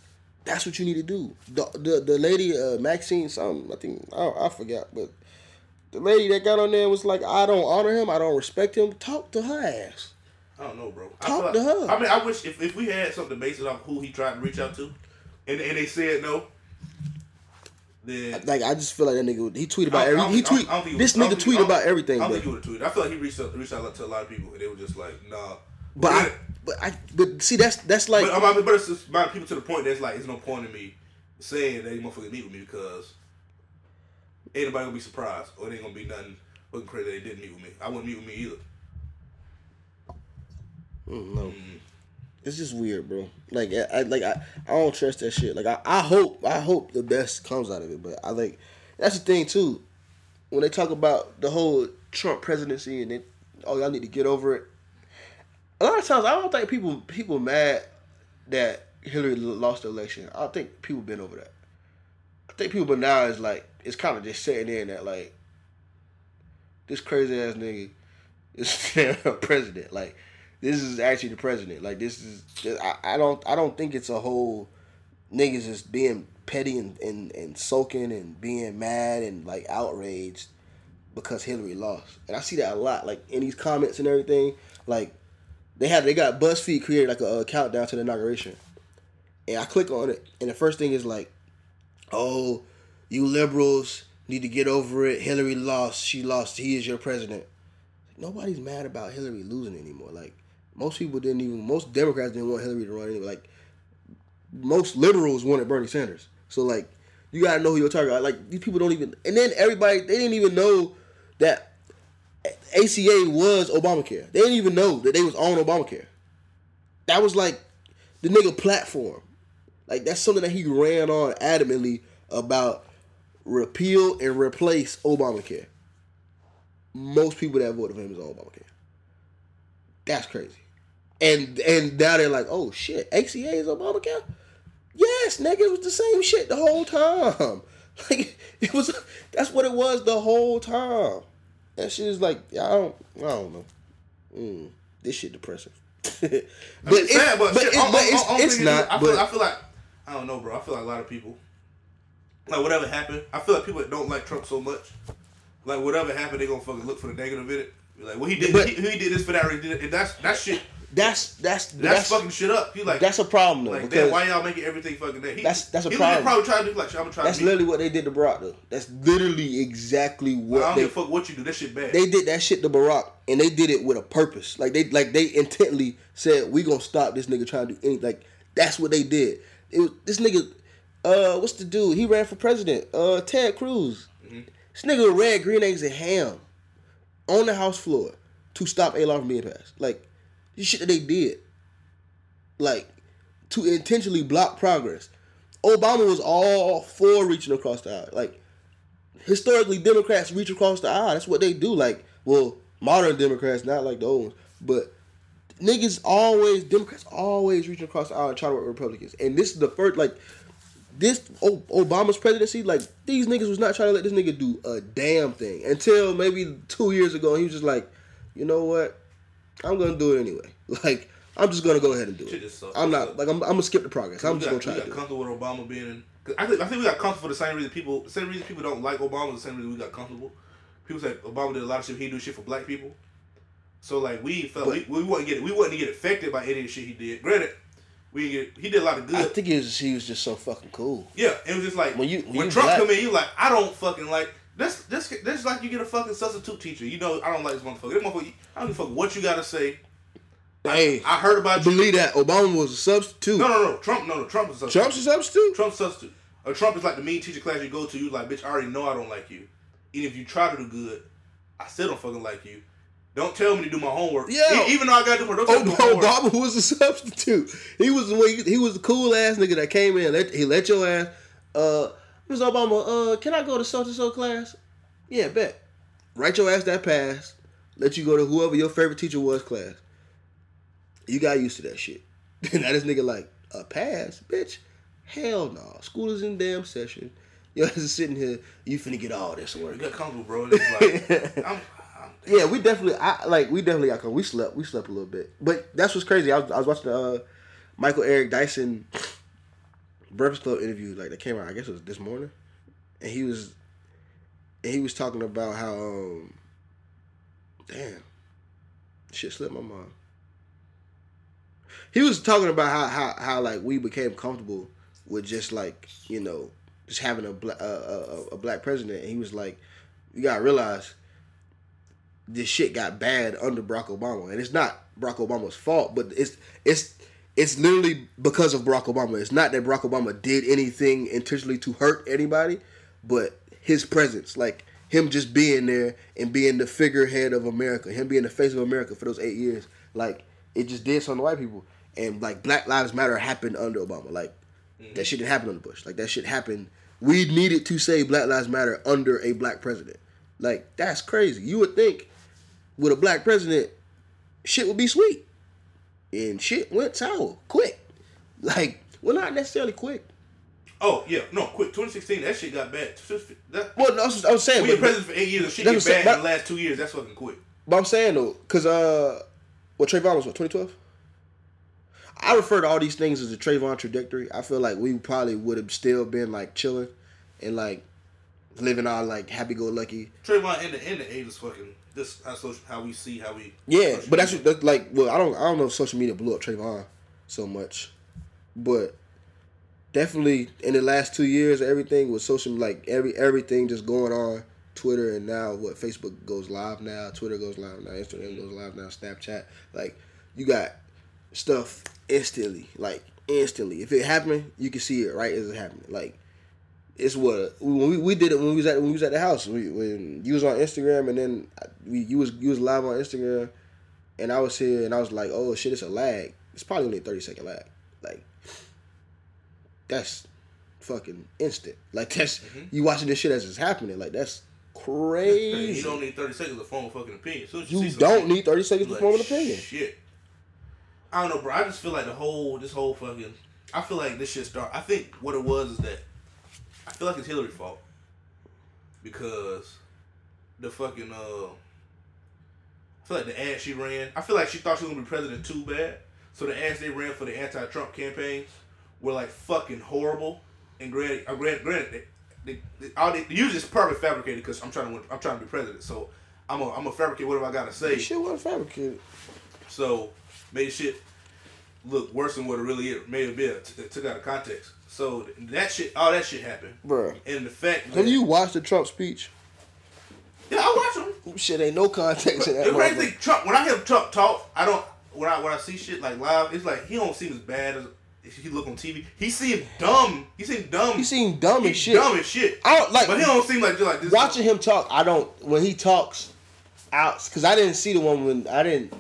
that's what you need to do. The the, the lady uh, Maxine something I think I I forgot, but the lady that got on there was like, I don't honor him. I don't respect him. Talk to her ass. I don't know, bro. Talk I to like, her. I mean, I wish if, if we had something based on who he tried to reach out to, and and they said no, then like I just feel like that nigga he tweeted about everything. He tweet I don't, I don't this was, nigga tweeted tweet about everything. I don't bro. think he would have tweeted. I feel like he reached out, reached out to a lot of people, and they were just like, nah. But I, but I but see that's that's like. But, but, but it's about people to the point that's like, it's no point in me saying that you motherfucking meet with me because ain't nobody gonna be surprised or it ain't gonna be nothing fucking crazy that they didn't meet with me. I wouldn't meet with me either. Mm, no. Mm. It's just weird, bro. Like, I like I, I don't trust that shit. Like, I, I hope I hope the best comes out of it, but I like that's the thing too. When they talk about the whole Trump presidency and they, oh, y'all need to get over it. A lot of times, I don't think people people mad that Hillary lost the election. I don't think people been over that. I think people now is like it's kind of just sitting in that like this crazy ass nigga is a president. Like. This is actually the president. Like this is, I, I don't, I don't think it's a whole niggas just being petty and, and, and sulking and being mad and like outraged because Hillary lost. And I see that a lot, like in these comments and everything. Like they had, they got BuzzFeed created like a, a countdown to the inauguration, and I click on it, and the first thing is like, oh, you liberals need to get over it. Hillary lost. She lost. He is your president. Like, nobody's mad about Hillary losing anymore. Like. Most people didn't even, most Democrats didn't want Hillary to run anyway. Like, most liberals wanted Bernie Sanders. So, like, you got to know who your target are. Like, these people don't even, and then everybody, they didn't even know that A C A was Obamacare. They didn't even know that they was on Obamacare. That was, like, the nigga platform. Like, that's something that he ran on adamantly about repeal and replace Obamacare. Most people that voted for him is on Obamacare. That's crazy. And and now they're like, oh shit, A C A is Obamacare? Yes, nigga, it was the same shit the whole time. Like it was, that's what it was the whole time. That shit is like, I don't, I don't know. Mm, this shit depressive. But it's not. I feel, but, I feel like I don't know, bro. I feel like a lot of people, like whatever happened, I feel like people that don't like Trump so much, like whatever happened, they gonna fucking look for the negative in it. Like, well, he did. But, he, he did this for that reason. And that's that shit. That's that's that's, that's fucking shit up. He like that's a problem though. Like, damn, why y'all making everything fucking that? He, that's that's a he problem. He probably trying to do like, I'm gonna try. That's to literally what they did to Barack though. That's literally exactly what. Like, I don't they, give a fuck what you do. That shit bad. They did that shit to Barack, and they did it with a purpose. Like they like they intently said, we gonna stop this nigga trying to do anything. Like that's what they did. It was this nigga. Uh, what's the dude? He ran for president. Uh, Ted Cruz. Mm-hmm. This nigga red green eggs and ham. On the House floor to stop A Law from being passed. Like, this shit that they did. Like, to intentionally block progress. Obama was all for reaching across the aisle. Like, historically, Democrats reach across the aisle. That's what they do. Like, well, modern Democrats, not like the old ones. But niggas always, Democrats always reaching across the aisle and trying to work with Republicans. And this is the first, like, this Obama's presidency, like, these niggas was not trying to let this nigga do a damn thing. Until maybe two years ago, he was just like, you know what? I'm going to do it anyway. Like, I'm just going to go ahead and do it. I'm not, like, I'm, I'm going to skip the progress. I'm just going to try to do it. We got comfortable with Obama being in, cause I, think, I think we got comfortable for the same reason people, the same reason people don't like Obama, the same reason we got comfortable. People say Obama did a lot of shit, he do shit for black people. So, like, we felt, but, we, we wouldn't get, we wouldn't get affected by any of the shit he did. Granted, We get, he did a lot of good. I think he was, he was just so fucking cool. Yeah, it was just like when, you, when, when you Trump black, come in, you like, I don't fucking like this. This this like you get a fucking substitute teacher. You know, I don't like this motherfucker. This motherfucker, I don't give a fuck what you gotta say. Like, hey, I heard about you. Believe that Obama was a substitute. No, no, no. Trump, no, no. Trump was a substitute. Trump's a substitute. Trump's a substitute. Or Trump is like the mean teacher class you go to. You like, bitch, I already know I don't like you. And if you try to do good, I still don't fucking like you. Don't tell me to do my homework. Yeah. Even though I got to do my homework. Obama was a substitute. He was the way, he was the cool ass nigga that came in. Let, he let your ass. Uh, Mister Obama, uh, can I go to so and so class? Yeah, bet. Write your ass that pass. Let you go to whoever your favorite teacher was class. You got used to that shit. Now this nigga like, a pass, bitch? Hell no. Nah. School is in damn session. You're just sitting here. You finna get all this work. You got comfortable, bro. It's like, I'm. Yeah, we definitely, I like, we definitely got, we slept, we slept a little bit. But that's what's crazy. I was, I was watching the uh, Michael Eric Dyson Breakfast Club interview, like, that came out, I guess it was this morning. And he was, and he was talking about how, um, damn, shit slipped my mind. He was talking about how, how, how like, we became comfortable with just, like, you know, just having a, bla- uh, a, a black president. And he was like, you gotta realize, this shit got bad under Barack Obama, and it's not Barack Obama's fault, but it's it's It's literally because of Barack Obama. It's not that Barack Obama did anything intentionally to hurt anybody, but his presence, like him just being there and being the figurehead of America, him being the face of America for those eight years, like it just did something to white people. And like Black Lives Matter happened under Obama. Like mm-hmm. that shit didn't happen under Bush. Like that shit happened. We needed to say Black Lives Matter under a black president. Like that's crazy. You would think with a black president, shit would be sweet. And shit went sour quick. Like, well, not necessarily quick. Oh, yeah. No, quick. twenty sixteen, that shit got bad. That, well, no, I, was, I was saying... We were president for eight years, and shit get bad but, in the last two years. That's fucking quick. But I'm saying, though, because, uh... Well, Trayvon was, what, twenty twelve? I refer to all these things as the Trayvon trajectory. I feel like we probably would have still been, like, chilling and, like, living our, like, happy-go-lucky... Trayvon in the, in the age is fucking... This how, social, how we see how we yeah, but that's, that's like well I don't I don't know if social media blew up Trayvon so much, but definitely in the last two years everything was social, like every everything just going on Twitter and now what Facebook goes live now, Twitter goes live now, Instagram goes live now, Snapchat, like you got stuff instantly, like instantly. If it happened, you can see it right as it happened, like. It's what we we did it when we was at when we was at the house. We when you was on Instagram and then we you was you was live on Instagram, and I was here and I was like, oh shit, it's a lag. It's probably only a thirty second lag. Like that's fucking instant. Like that's mm-hmm. you watching this shit as it's happening. Like that's crazy. You don't need thirty seconds to form a fucking opinion. As soon as you you see don't need thirty seconds to form an opinion. Shit. I don't know, bro. I just feel like the whole this whole fucking. I feel like this shit start. I think what it was is that. I feel like it's Hillary's fault because the fucking, uh, I feel like the ad she ran, I feel like she thought she was going to be president too bad. So the ads they ran for the anti-Trump campaigns were like fucking horrible. And granted, uh, granted, they, they, they, all they, they usually it's perfect fabricated because I'm trying to, I'm trying to be president. So I'm going to fabricate whatever I got to say. That shit wasn't fabricated. So made shit look worse than what it really is. Made it be, it took out of context. So that shit, all that shit happened, bro. And the fact that have you watched the Trump speech? Yeah, I watched him. Shit, ain't no context but in that. The crazy thing, Trump. When I hear Trump talk, I don't. When I when I see shit like live, it's like he don't seem as bad as if he look on T V. He seem dumb. He seem dumb. He seem dumb as shit. Dumb as shit. I don't like. But he don't seem like just like this. Watching him talk, I don't. When he talks, out because I didn't see the one when I didn't.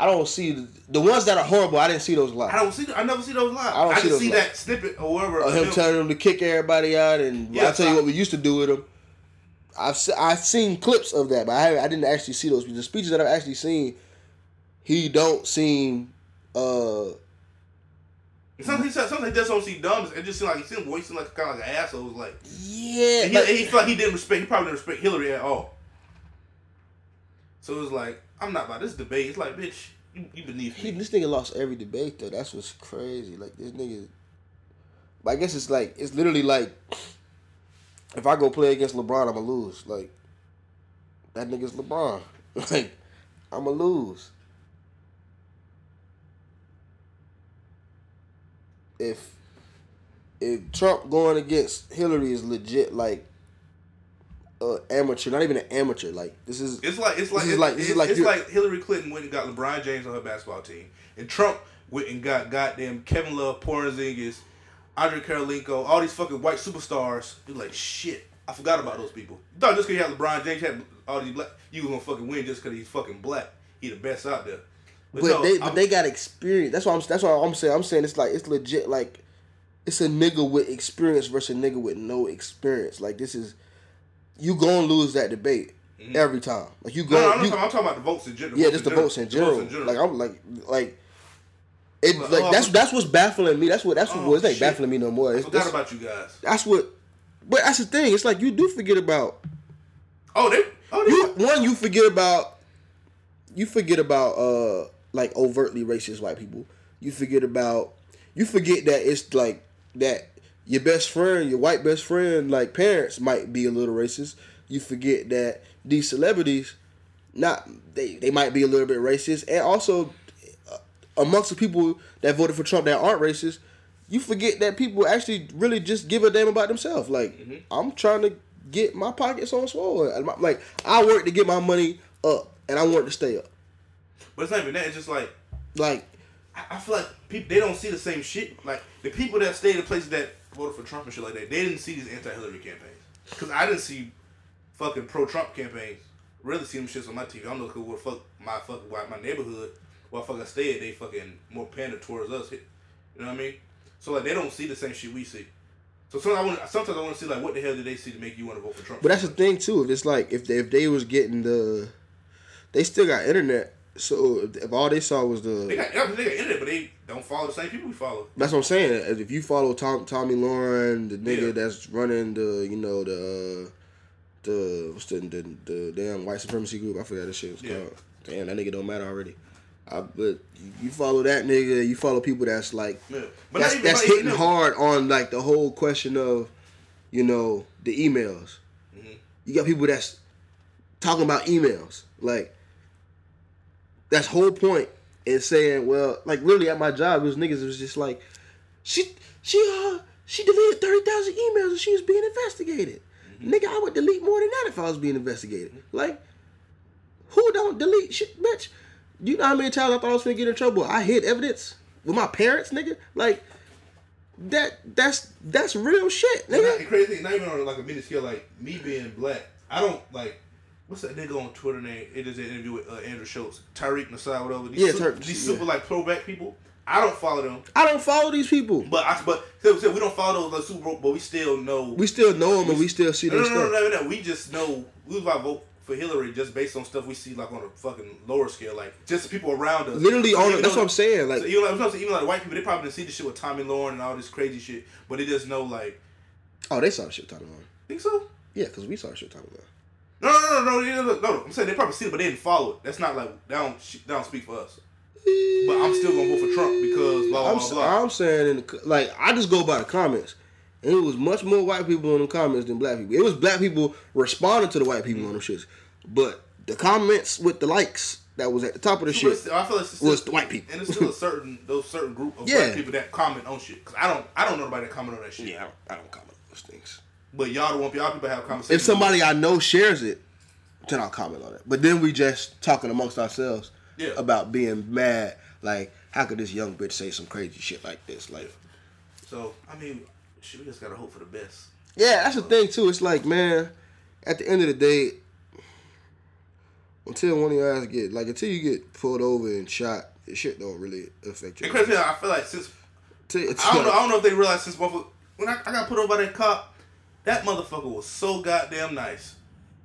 I don't see the, the ones that are horrible. I didn't see those live. I don't see. I never see those live. I don't I see, those see that snippet or whatever. Or him film. Telling them to kick everybody out, and yeah, I tell you what we used to do with them. I've se- I've seen clips of that, but I I didn't actually see those. The speeches that I've actually seen, he don't seem. Uh, Sometimes he, sometimes he just don't seem dumb. It just seems like he seemed voicing like kind of like an asshole. Like yeah, and he, like, and he felt like he didn't respect. He probably didn't respect Hillary at all. So it was like. I'm not about this debate. It's like, bitch, you, you beneath me. He, this nigga lost every debate, though. That's what's crazy. Like, this nigga... But I guess it's like... It's literally like... If I go play against LeBron, I'm gonna lose. Like, that nigga's LeBron. Like, I'm gonna lose. If... If Trump going against Hillary is legit, like... Uh, amateur, not even an amateur. Like this is. It's like it's like it's like it's, it's, like, it's like Hillary Clinton went and got LeBron James on her basketball team, and Trump went and got goddamn Kevin Love, Porzingis, Andre Karolinko, all these fucking white superstars. You're like shit. I forgot about those people. You thought just because you had LeBron James, had all these black, you was gonna fucking win just because he's fucking black. He the best out there. But, but no, they but I'm, they got experience. That's why I'm that's why I'm saying I'm saying it's like it's legit. Like it's a nigga with experience versus a nigga with no experience. Like this is. You gonna lose that debate mm-hmm. every time. Like you go. No, no, I'm, you, talking, I'm talking about the votes in general. Yeah, just the votes in general. Votes in general. Like I'm like like it like, like oh, that's that's what's baffling me. That's what that's oh, what it's ain't like baffling me no more. It's, I forgot about you guys. That's what, but that's the thing. It's like you do forget about. Oh, they. Oh, they. You, one, you forget about. You forget about uh like overtly racist white people. You forget about. You forget that it's like that. Your best friend, your white best friend, like parents might be a little racist. You forget that these celebrities, not they, they might be a little bit racist. And also, uh, amongst the people that voted for Trump that aren't racist, you forget that people actually really just give a damn about themselves. Like, mm-hmm. I'm trying to get my pockets on swole. Like, I work to get my money up, and I want it to stay up. But it's not even that. It's just like... Like... I, I feel like people, they don't see the same shit. Like, the people that stayed in places that voted for Trump and shit like that, they didn't see these anti-Hillary campaigns. Because I didn't see fucking pro-Trump campaigns. Really see them shits on my T V. I don't know who would fuck my fucking, why my neighborhood, where I fucking stay at, they fucking more pander towards us. You know what I mean? So, like, they don't see the same shit we see. So sometimes I want, sometimes I want to see, like, what the hell did they see to make you want to vote for Trump? But that's the thing, too. If it's like, if they, if they was getting the, they still got internet. So if all they saw was the... They got, they got internet, but they don't follow the same people we follow. That's what I'm saying. If you follow Tom, Tomi Lahren, the nigga yeah. that's running the, you know, the, the, what's the, the, the damn white supremacy group. I forgot that shit was yeah. called. Damn, that nigga don't matter already. I, but you follow that nigga, you follow people that's like, yeah. but that's, that's hitting email. hard on like the whole question of, you know, the emails. Mm-hmm. You got people that's talking about emails. Like, that's whole point in saying, well, like literally at my job, those niggas was just like, she, she, uh, she deleted thirty thousand emails and she was being investigated. Mm-hmm. Nigga, I would delete more than that if I was being investigated. Mm-hmm. Like, who don't delete shit, bitch? You know how many times I thought I was finna get in trouble? I hid evidence with my parents, nigga. Like, that that's that's real shit, nigga. Not, the crazy thing, not even on like a mini scale, like me being black. I don't like, what's that nigga on Twitter name? It is an interview with uh, Andrew Schultz, Tariq Nassar, whatever. These yeah, super, Tur- these super yeah. like pro black people. I don't follow them. I don't follow these people. But I, but we don't follow those super, but we still know. We still know them, and we still see no, them. No, no, no, no, no. We just know we like vote for Hillary just based on stuff we see like on a fucking lower scale, like just people around us. Literally, so on that's though, what I'm saying. Like, so even, like even like the white people, they probably didn't see the shit with Tomi Lahren and all this crazy shit, but they just know like. Oh, they saw the shit with Tomi Lahren. Think so? Yeah, because we saw the shit with Tomi Lahren. No, no, no, no, no, no, no, no. I'm saying they probably seen it, but they didn't follow it. That's not like that don't, that don't speak for us. But I'm still gonna vote for Trump because blah blah I'm, blah. I'm saying in the, like I just go by the comments. And it was much more white people in the comments than black people. It was black people responding to the white people mm-hmm. on them shits. But the comments with the likes that was at the top of the so shit I feel like still, was the white people. And it's still a certain those certain group of yeah. black people that comment on shit. Because I don't, I don't know nobody that comment on that shit. Yeah, I don't, I don't comment on those things. But y'all don't want y'all people to have conversations. If somebody I know shares it, then I'll comment on it. But then we just talking amongst ourselves yeah. about being mad. Like, how could this young bitch say some crazy shit like this? Like, so, I mean... Shit, we just gotta hope for the best. Yeah, that's the thing too. It's like, man, at the end of the day, until one of your ass get like until you get pulled over and shot, shit don't really affect you. And crazy, I feel like since I don't know, I don't know if they realize since when I, I got put over by that cop, that motherfucker was so goddamn nice.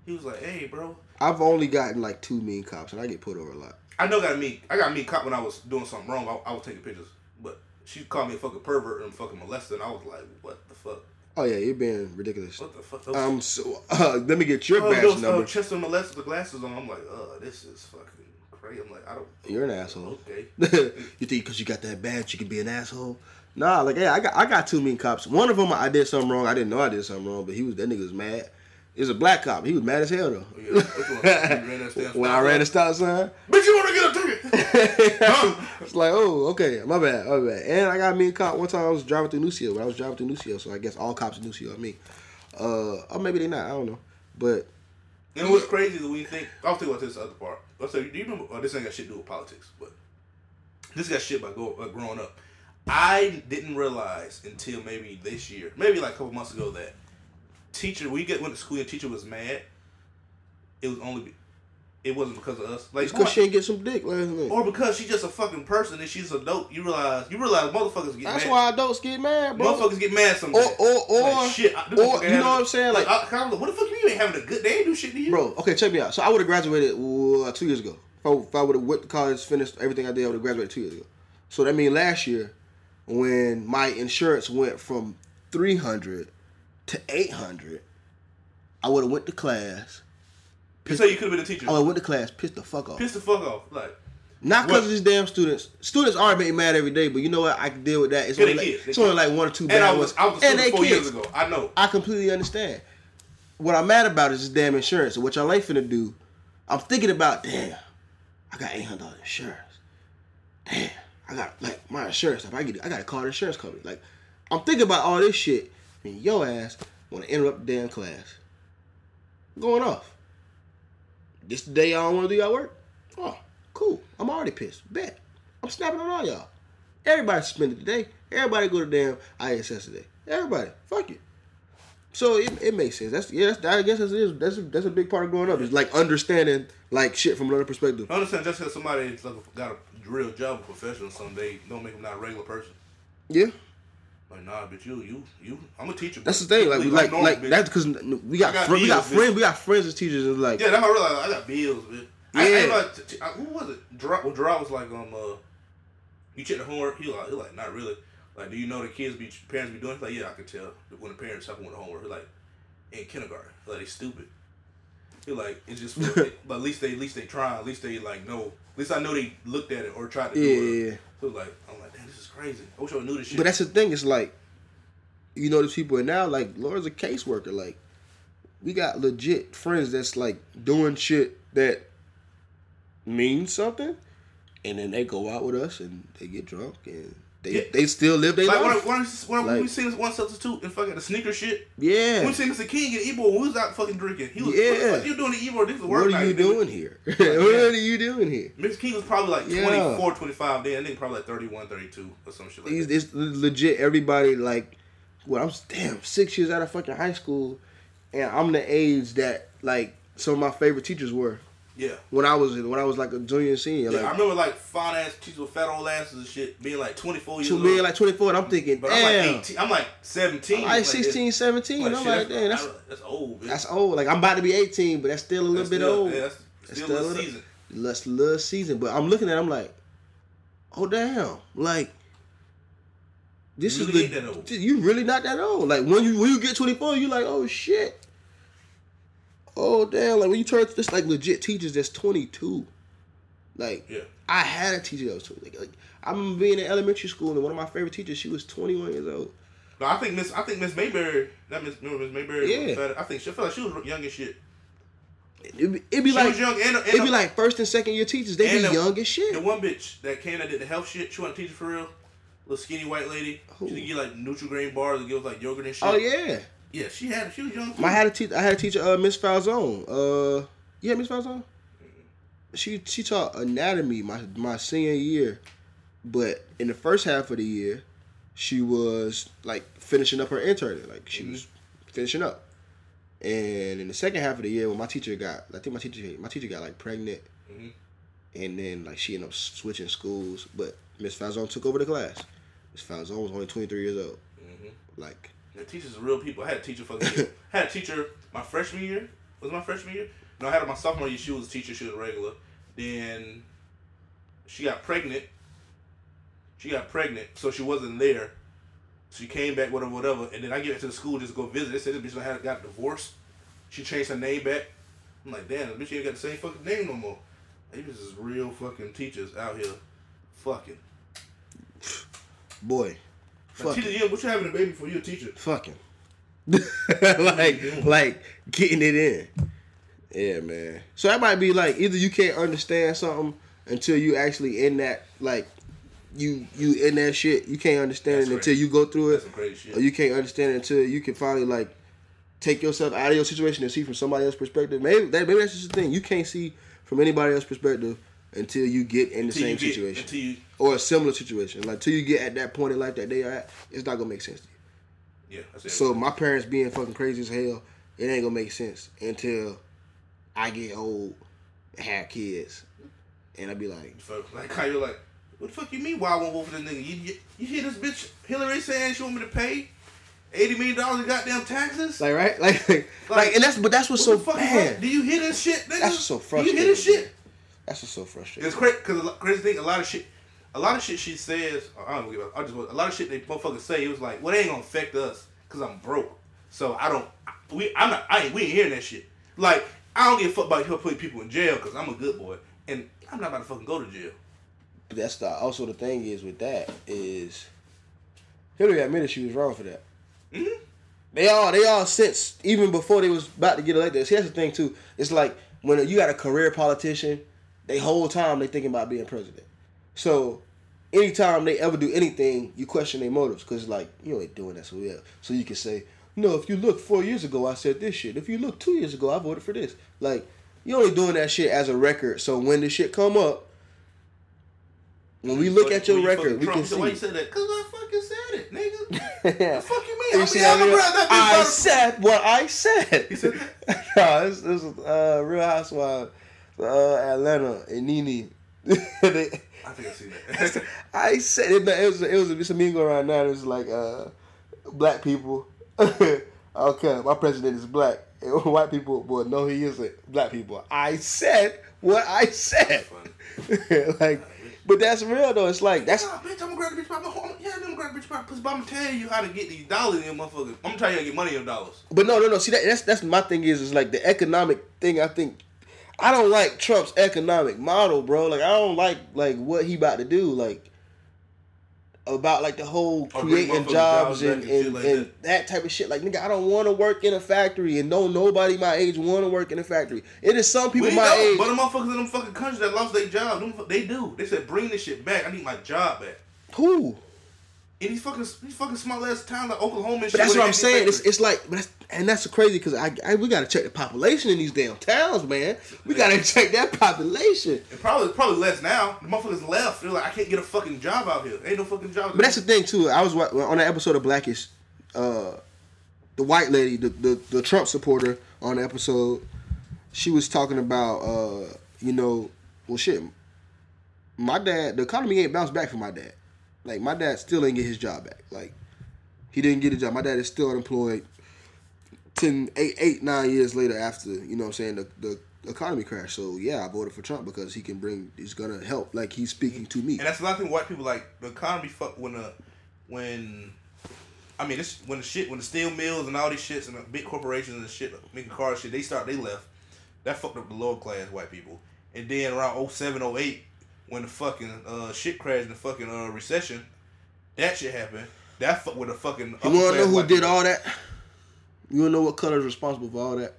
He was like, "Hey, bro." I've only gotten like two mean cops, and I get pulled over a lot. I know got a mean. I got a mean cop when I was doing something wrong. I, I was taking pictures, but. She called me a fucking pervert and fucking molester, and I was like, what the fuck? Oh, yeah, you're being ridiculous. What the fuck? Those um, so, uh, let me get your oh, badge number. Oh, Chester molested with glasses on. I'm like, oh, this is fucking crazy. I'm like, I don't... You're an asshole. Okay. You think because you got that badge, you can be an asshole? Nah, like, yeah, I got I got two mean cops. One of them, I did something wrong. I didn't know I did something wrong, but he was that nigga was mad. It was a black cop. He was mad as hell, though. Oh, yeah. When I ran the stop sign. Bitch, you want to get a ticket? It's like, oh, okay, my bad, my bad. And I got me a cop one time. I was driving through Nucio, but I was driving through Nucio, so I guess all cops in Nucio are me. Uh, or maybe they not. I don't know. But and what's crazy is we think. I was thinking about this other part. I said, do you remember? Oh, this ain't got shit to do with politics, but this got shit by go, uh, growing up. I didn't realize until maybe this year, maybe like a couple months ago, that teacher we get went to school and teacher was mad. It was only. Be, It wasn't because of us. Like, it's because she didn't get some dick last night. Or because she's just a fucking person and she's a dope. You realize you realize motherfuckers get That's mad. That's why adults get mad, bro. Motherfuckers get mad sometimes. Or, or, or. Like, shit. I, or, you know a, what I'm saying? Like, like I, what the fuck you mean you ain't having a good day? They ain't do shit to you. Bro, okay, check me out. So I would have graduated uh, two years ago. If I, if I would have went to college, finished everything I did, I would have graduated two years ago. So that means last year, when my insurance went from three hundred dollars to eight hundred dollars, I would have went to class. Pissed, so you could have been a teacher. Oh, I went to class, pissed the fuck off. Pissed the fuck off, like. Not because of these damn students. Students are being mad every day, but you know what? I can deal with that. It's only, like, it's only like one or two bad and I was, ones. I was a student four years ago. I know. I completely understand. What I'm mad about is this damn insurance. And what y'all ain't finna do, I'm thinking about, damn, I got eight hundred dollars insurance. Damn, I got, like, my insurance. If I get, I got to call the insurance company. Like, I'm thinking about all this shit. I mean, your ass want to interrupt the damn class. I'm going off. This the day y'all don't want to do y'all work? Oh, cool. I'm already pissed. Bet. I'm snapping on all y'all. Everybody suspended today. Everybody go to damn I S S today. Everybody. Fuck it. So it it makes sense. That's yeah. That's, I guess that's it. That's a, that's a big part of growing up. It's like understanding like shit from another perspective. I understand just because somebody like got a real job, a professional, something they don't make them not a regular person. Yeah. Like nah, bitch, you you you. I'm a teacher. That's bitch. The thing. Like we like normal, like bitch. That's because we got, got fr- bills, we got friends bitch. we got friends as teachers. And like yeah, that's how I realized I got bills, bitch. Yeah. I, I like, t- I, who was it? Gerard, well, Gerard was like um uh, you check the homework. He like he like not really. Like, do you know the kids be parents be doing? He's like, yeah, I can tell when the parents helping with the homework. He's like, in kindergarten, like they stupid. He's like, it's just, but at least they, at least they try, at least they like know. At least I know they looked at it or tried to yeah, do it. Yeah. So like, I'm like, damn, this is crazy. I wish I knew this shit. But that's the thing. It's like, you know, these people are now like, Laura's a caseworker. Like, we got legit friends that's like doing shit that means something, and then they go out with us and they get drunk and. They yeah. they still live their like, life. When, I, when, I, when like, we seen this one substitute and fucking the sneaker shit. Yeah. When we seen this a kid in Ebro, we was out fucking drinking. He was, yeah. What, what you doing in Ebro? This is work. What are you doing here? What are you doing here? Miss King was probably like yeah. twenty-four, twenty-five then. I think probably like thirty-one, thirty-two or some shit like He's, that. It's legit. Everybody like, well, I was damn six years out of fucking high school, and I'm the age that like some of my favorite teachers were. Yeah. When I was when I was like a junior and senior. Yeah, like, I remember like fine ass teachers with fat old asses and shit being like twenty-four years old. Being like twenty-four and I'm thinking, but damn. I'm like eighteen. I'm like seventeen. I'm like, like sixteen, seventeen. Like, and I'm shit, like, damn, that's, that's old, bitch. That's old. Like, I'm about to be eighteen, but that's still a little that's bit still, old. Yeah, that's, that's still, still a little season. That's a little season. But I'm looking at it, I'm like, oh, damn. Like, this you really is the, that you really not that old. Like, when you when you get twenty-four, you're like, oh, shit. Oh, damn. Like, when you turn to this, like, legit teachers that's twenty-two. Like, yeah. I had a teacher that was twenty. Like, like, I remember being in elementary school, and one of my favorite teachers, she was twenty-one years old. No, I think Miss I think Miss Mayberry, that Miss, remember Miss Mayberry? Yeah. Fat, I think she felt like she was young as shit. It'd be, it'd be she like, was young and, and it'd be like first and second year teachers. They be the, young as shit. The one bitch that came that did the health shit, she wasn't a teacher for real. Little skinny white lady. Ooh. She would get, like, Nutri-Grain bars and give, like, yogurt and shit. Oh, yeah. Yeah, she had. She was young. Too. I had a teacher. I had a teacher, uh, Miss Falzone. Uh, yeah, Miss Falzone. She she taught anatomy my my senior year, but in the first half of the year, she was like finishing up her intern. Like she mm-hmm. was finishing up, and in the second half of the year, when my teacher got, I think my teacher my teacher got like pregnant, mm-hmm. and then like she ended up switching schools. But Miss Falzone took over the class. Miss Falzone was only twenty-three years old. Mm-hmm. Like. The teachers are real people. I had a teacher for the year. I had a teacher my freshman year. Was it my freshman year? No, I had her my sophomore year. She was a teacher. She was a regular. Then she got pregnant. She got pregnant, so she wasn't there. She came back, whatever, whatever. And then I get back to the school just to go visit. They said this bitch had got divorced. She changed her name back. I'm like, damn, this bitch ain't got the same fucking name no more. These is real fucking teachers out here fucking. Boy. Like, teacher, yeah, what you having a baby for? You a teacher? Fucking, like, like getting it in. Yeah, man. So that might be like either you can't understand something until you actually in that, like, you you in that shit. You can't understand That's it until crazy. You go through it. That's some crazy shit. Or you can't understand it until you can finally like take yourself out of your situation and see from somebody else's perspective. Maybe that maybe that's just the thing. You can't see from anybody else's perspective. Until you get in until the same get, situation. You, or a similar situation. Like, until you get at that point in life that they are at, it's not going to make sense to you. Yeah. That's so, my parents being fucking crazy as hell, it ain't going to make sense until I get old and have kids. And I be like... Like, how you're like, what the fuck you mean, why I won't vote for this nigga? You, you, you hear this bitch Hillary saying she want me to pay eighty million dollars in goddamn taxes? Like, right? Like, like, like and that's... But that's what's what so bad. Fuck? Do you hear this shit, nigga? That's what's so frustrating. Do you hear this shit? That's what's so frustrating. It's crazy because crazy thing, a lot of shit, a lot of shit she says. I don't give a. I just a lot of shit they motherfuckers say. It was like, well, they ain't gonna affect us because I'm broke, so I don't. We, I'm not. I ain't. We ain't hearing that shit. Like, I don't give a fuck about her putting people in jail because I'm a good boy and I'm not about to fucking go to jail. But that's the also the thing is with that is Hillary admitted she was wrong for that. Mm-hmm. They all they all since even before they was about to get elected. See, that's the thing too. It's like when you got a career politician. They whole time they thinking about being president. So, anytime they ever do anything, you question their motives. Because, like, you ain't doing that so well. So, you can say, no, if you look four years ago, I said this shit. If you look two years ago, I voted for this. Like, you only doing that shit as a record. So, when this shit come up, When we look so at your record, we Trump, can so see. Why you said that? Because I fucking said it, nigga. Yeah. The fuck you mean? You I, see I, mean, that I of... said what I said. You said that? No, this, this was uh, Real Housewives, uh, Atlanta, and Nene. they, I think I see that. I said it. It was it was it's a mean go around now. It was like uh, black people. Okay, my president is black. And white people, boy, no, he isn't. Black people. I said what I said. That's like. But that's real though. It's like that's. Nah, bitch, I'm gonna grab the bitch by my home. Yeah, I'm gonna grab the bitch by my pussy. But I'm telling you how to get these dollars in your motherfuckers. I'm telling you how to get money in your dollars. But no, no, no. See, that, that's that's my thing is is like the economic thing. I think I don't like Trump's economic model, bro. Like I don't like like what he about to do. Like about like the whole creating jobs, jobs and and, like and that. that type of shit. Like nigga, I don't want to work in a factory, and no nobody my age want to work in a factory. It is some people we my know, age. But the motherfuckers in them fucking countries that lost their job, them, they do. They said bring this shit back. I need my job back. Who? In these fucking these fucking small ass towns like Oklahoma and shit. But that's what I'm saying. It's, it's like, but that's, and that's crazy because I, I we gotta check the population in these damn towns, man. We gotta check that population. And probably probably less now. The motherfuckers left. They're like, I can't get a fucking job out here. There ain't no fucking job. But that's the thing too. I was on that episode of Black-ish. Uh, the white lady, the, the the Trump supporter on the episode, she was talking about, uh, you know, well shit. My dad, the economy ain't bounced back for my dad. Like, my dad still didn't get his job back. Like, he didn't get a job. My dad is still unemployed ten, eight, eight, nine years later after, you know what I'm saying, the, the economy crashed. So, yeah, I voted for Trump because he can bring, he's going to help. Like, he's speaking to me. And that's another thing white people, like, the economy fuck when, uh, when, I mean, this when the shit, when the steel mills and all these shits and the big corporations and shit, making cars shit, they start, they left. That fucked up the lower class white people. And then around oh seven, oh eight when the fucking uh, shit crashed in the fucking uh, recession, that shit happened. That fuck with the fucking. You wanna know who did people. all that? You wanna know what color is responsible for all that?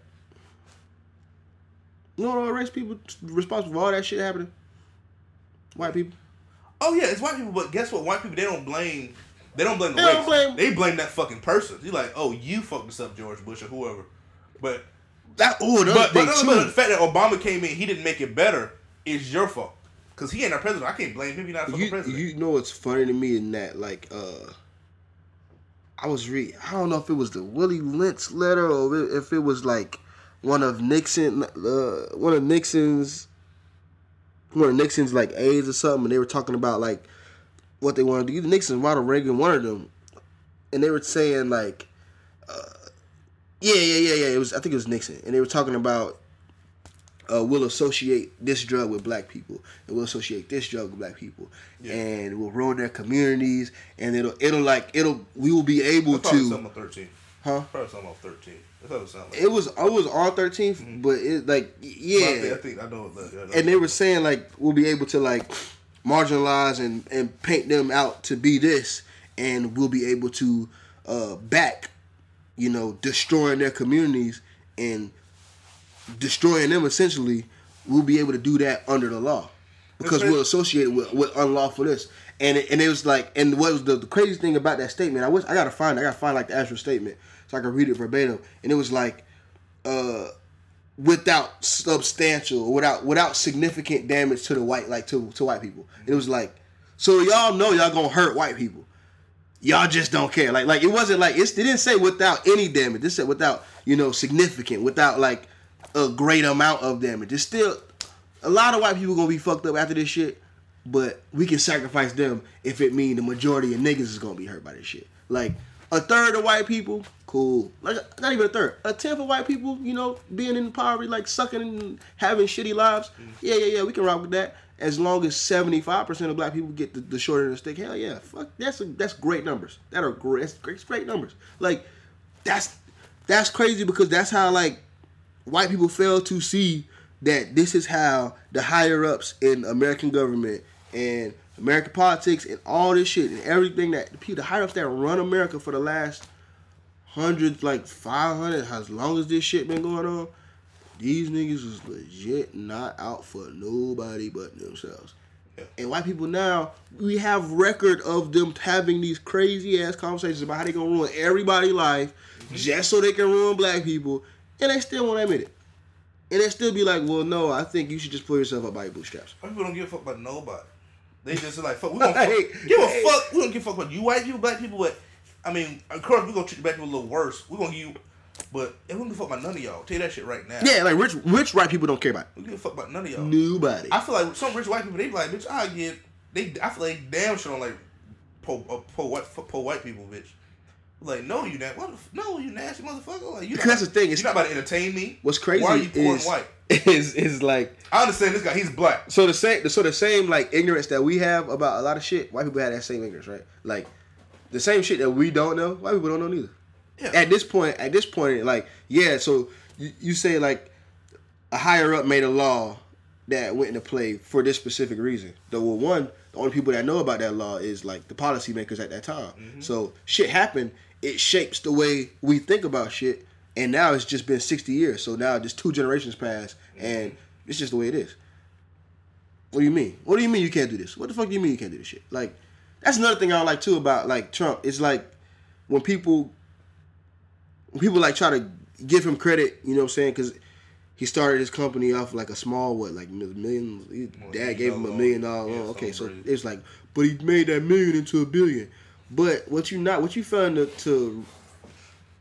You know what race people responsible for all that shit happening? White people. Oh yeah, it's white people. But guess what? White people they don't blame. They don't blame the they race. Don't blame. They blame that fucking person. You like, oh, you fucked us up, George Bush or whoever. But that. Oh, but, but, but the fact that Obama came in, he didn't make it better. It's your fault. Cause he ain't our president. I can't blame him. He's not a fucking you, president. You know what's funny to me in that, like, uh, I was reading. I don't know if it was the Willie Lynch letter or if it was like one of Nixon, uh, one of Nixon's, one of Nixon's like aides or something, and they were talking about like what they wanted to do. Either Nixon, Ronald Reagan, one of them, and they were saying like, uh, yeah, yeah, yeah, yeah. It was. I think it was Nixon, and they were talking about. Uh, we'll associate this drug with black people, and we'll associate this drug with black people, yeah. And we'll ruin their communities, and it'll it'll like it'll we will be able probably to. Something on thirteen, huh? Probably something on thirteen. That's what it, like. It was I was on thirteen, mm-hmm. But it like yeah. I think, I think I know. What that, I know and they were saying like we'll be able to like marginalize and, and paint them out to be this, and we'll be able to uh, back, you know, destroying their communities and. Destroying them essentially, we'll be able to do that under the law because we'll associate it with, with unlawfulness. And it, and it was like, and what was the, the craziest thing about that statement? I wish I gotta find, I gotta find like the actual statement so I can read it verbatim. And it was like, uh, without substantial, without without significant damage to the white, like to to white people. And it was like, so y'all know y'all gonna hurt white people. Y'all just don't care. Like like it wasn't like it's, it didn't say without any damage. It said without, you know, significant, without like. A great amount of damage. It's still a lot of white people gonna be fucked up after this shit, but we can sacrifice them if it mean the majority of niggas is gonna be hurt by this shit. Like a third of white people, cool. Like not even a third, a tenth of white people, you know, being in poverty, like sucking and having shitty lives. Yeah, yeah, yeah. We can rock with that as long as seventy-five percent of black people get the, the short end of the stick. Hell yeah, fuck. That's a, that's great numbers. That are great. That's great, great numbers. Like that's that's crazy because that's how like. White people fail to see that this is how the higher-ups in American government and American politics and all this shit and everything that the people, the higher-ups that run America for the last hundreds, like five hundred, as long as this shit been going on, these niggas was legit not out for nobody but themselves. Yeah. And white people now, we have record of them having these crazy-ass conversations about how they gonna ruin everybody's life mm-hmm. just so they can ruin black people. And they still won't admit it. And they still be like, well, no, I think you should just pull yourself up by your bootstraps. People don't give a fuck about nobody. They just like, fuck, we don't like, fuck, give hey. a fuck. We don't give a fuck about you white people, black people. But I mean, of course, we gonna treat the black people a little worse. We gonna give you, but we don't give a fuck about none of y'all. Tell you that shit right now. Yeah, like rich, rich white people don't care about it. We give a fuck about none of y'all. Nobody. I feel like some rich white people, they be like, bitch, I get. They, I feel like they damn sure don't like poor, poor white, poor white people, bitch. Like, no, you nasty. What the f- no, you nasty motherfucker. Like, you that's the thing. You're not about to entertain me. What's crazy? Why are you poor and white? Is is like I understand this guy. He's black. So the same. So the same like ignorance that we have about a lot of shit. White people have that same ignorance, right? Like the same shit that we don't know. White people don't know neither. Yeah. At this point, at this point, like yeah. So you, you say like a higher up made a law that went into play for this specific reason. Though, well, one, the only people that know about that law is like the policymakers at that time. Mm-hmm. So shit happened. It shapes the way we think about shit, and now it's just been sixty years. So now just two generations pass, and it's just the way it is. What do you mean? What do you mean you can't do this? What the fuck do you mean you can't do this shit? Like, that's another thing I don't like too about like Trump. It's like when people, when people like try to give him credit, you know what I'm saying? Because he started his company off like a small what, like million. His dad gave him a million dollar loan. Okay, so it's like, but he made that million into a billion. But what you not what you found to, to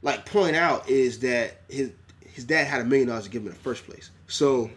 like point out is that his his dad had a million dollars to give him in the first place. So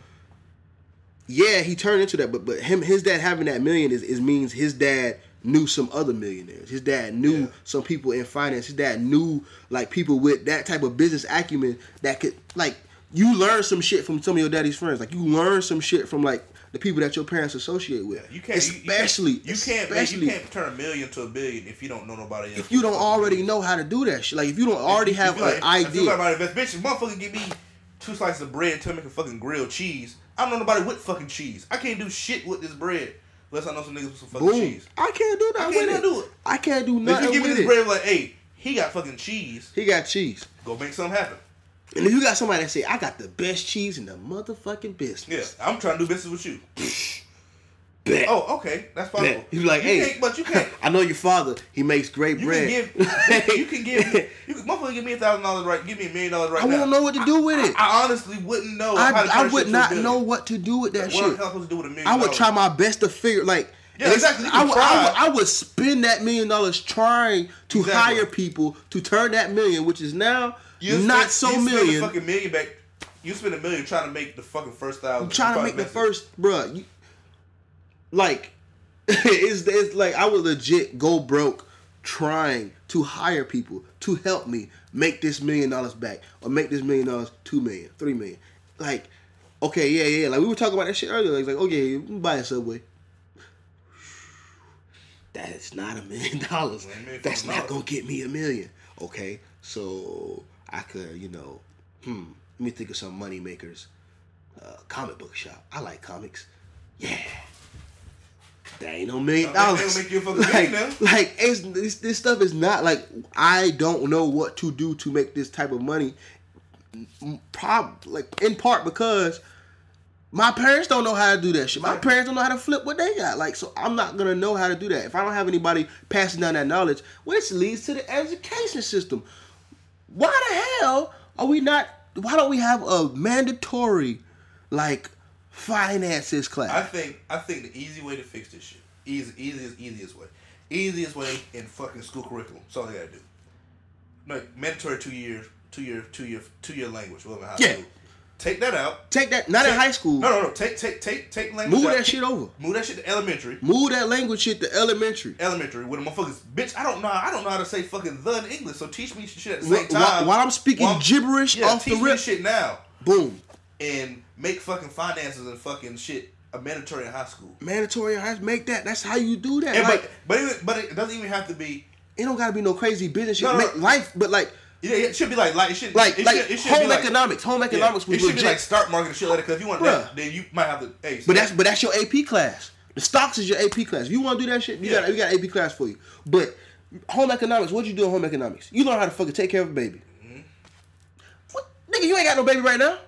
yeah, he turned into that. But but him his dad having that million is, is means his dad knew some other millionaires. His dad knew yeah. some people in finance. His dad knew like people with that type of business acumen that could like you learn some shit from some of your daddy's friends. Like you learn some shit from like the people that your parents associate with. Yeah, you can't, especially, you, you, you can't, especially, you can't turn a million to a billion if you don't know nobody else. If you don't already know how to do that shit, like if you don't already if, have if like, an idea. If you don't know bitch, motherfucker, give me two slices of bread, tell me some fucking grilled cheese. I don't know nobody with fucking cheese. I can't do shit with this bread unless I know some niggas with some fucking Boom. cheese. I can't do that. I can't do it. I can't do nothing. If you give me this it. bread, like, hey, he got fucking cheese. He got cheese. Go make something happen. And if you got somebody that say, I got the best cheese in the motherfucking business. Yeah, I'm trying to do business with you. Bet. Oh, okay. That's possible. He's like, you hey. Can't, but you can't. I know your father. He makes great you bread. Can give, you can give me. You can, motherfucker, give me a thousand dollars right. Give me a million dollars right I now. I won't know what to do with I, it. I, I honestly wouldn't know. I, how I would not know what to do with that like, shit. What the hell supposed to do with a million dollars? I would try my best to figure, like. Yeah, exactly. I, would, I, would, I would spend that million dollars trying to exactly. hire people to turn that million, which is now you not spend, so you million. You spend a fucking million back. You spend a million trying to make the fucking first thousand. I'm trying to make the first, bruh. You, like, it's, it's like I would legit go broke trying to hire people to help me make this million dollars back or make this million dollars two million, three million. Like, okay, yeah, yeah. Like we were talking about that shit earlier. Like, like okay, you can buy a Subway. That is not a million dollars. That's not going to get me a million. Okay, so I could, you know, hmm, let me think of some money makers. Uh, comic book shop. I like comics. Yeah. That ain't no million dollars. Make you fucking like, now. like it's, this, this stuff is not like, I don't know what to do to make this type of money. Probably, like, in part because my parents don't know how to do that shit. My parents don't know how to flip what they got. Like, so I'm not going to know how to do that. If I don't have anybody passing down that knowledge, which leads to the education system. Why the hell are we not, why don't we have a mandatory, like, finances class? I think I think the easy way to fix this shit, easy, easiest, easiest way, easiest way in fucking school curriculum. That's all they got to do. Like, mandatory two year, two year, two year, two year language. Whatever high school. Take that out. Take that. Not take, in high school. No, no, no. Take, take, take, take language. Move out. that shit over. Move that shit to elementary. Move that language shit to elementary. Elementary. With the motherfuckers, bitch. I don't know. I don't know how to say fucking the in English. So teach me shit at the same time. While, while I'm speaking while I'm, gibberish yeah, off the rip. Teach me shit now. Boom. And make fucking finances and fucking shit a mandatory in high school. Mandatory in high school. Make that. That's how you do that. And like, but but it, but it doesn't even have to be. It don't gotta be no crazy business shit. No, no, make no. Life, but like. Yeah, it should be like like it should like, it like should, it should home be like, economics. Home economics. Yeah, it should legit. be like start market and shit like that. Because if you want Bruh. that, then you might have to. Hey, but that's but that's your A P class. The stocks is your A P class. If you want to do that shit, you yeah. got you got an A P class for you. But home economics, what you do in home economics? You learn how to fucking take care of a baby. Mm-hmm. What nigga? You ain't got no baby right now.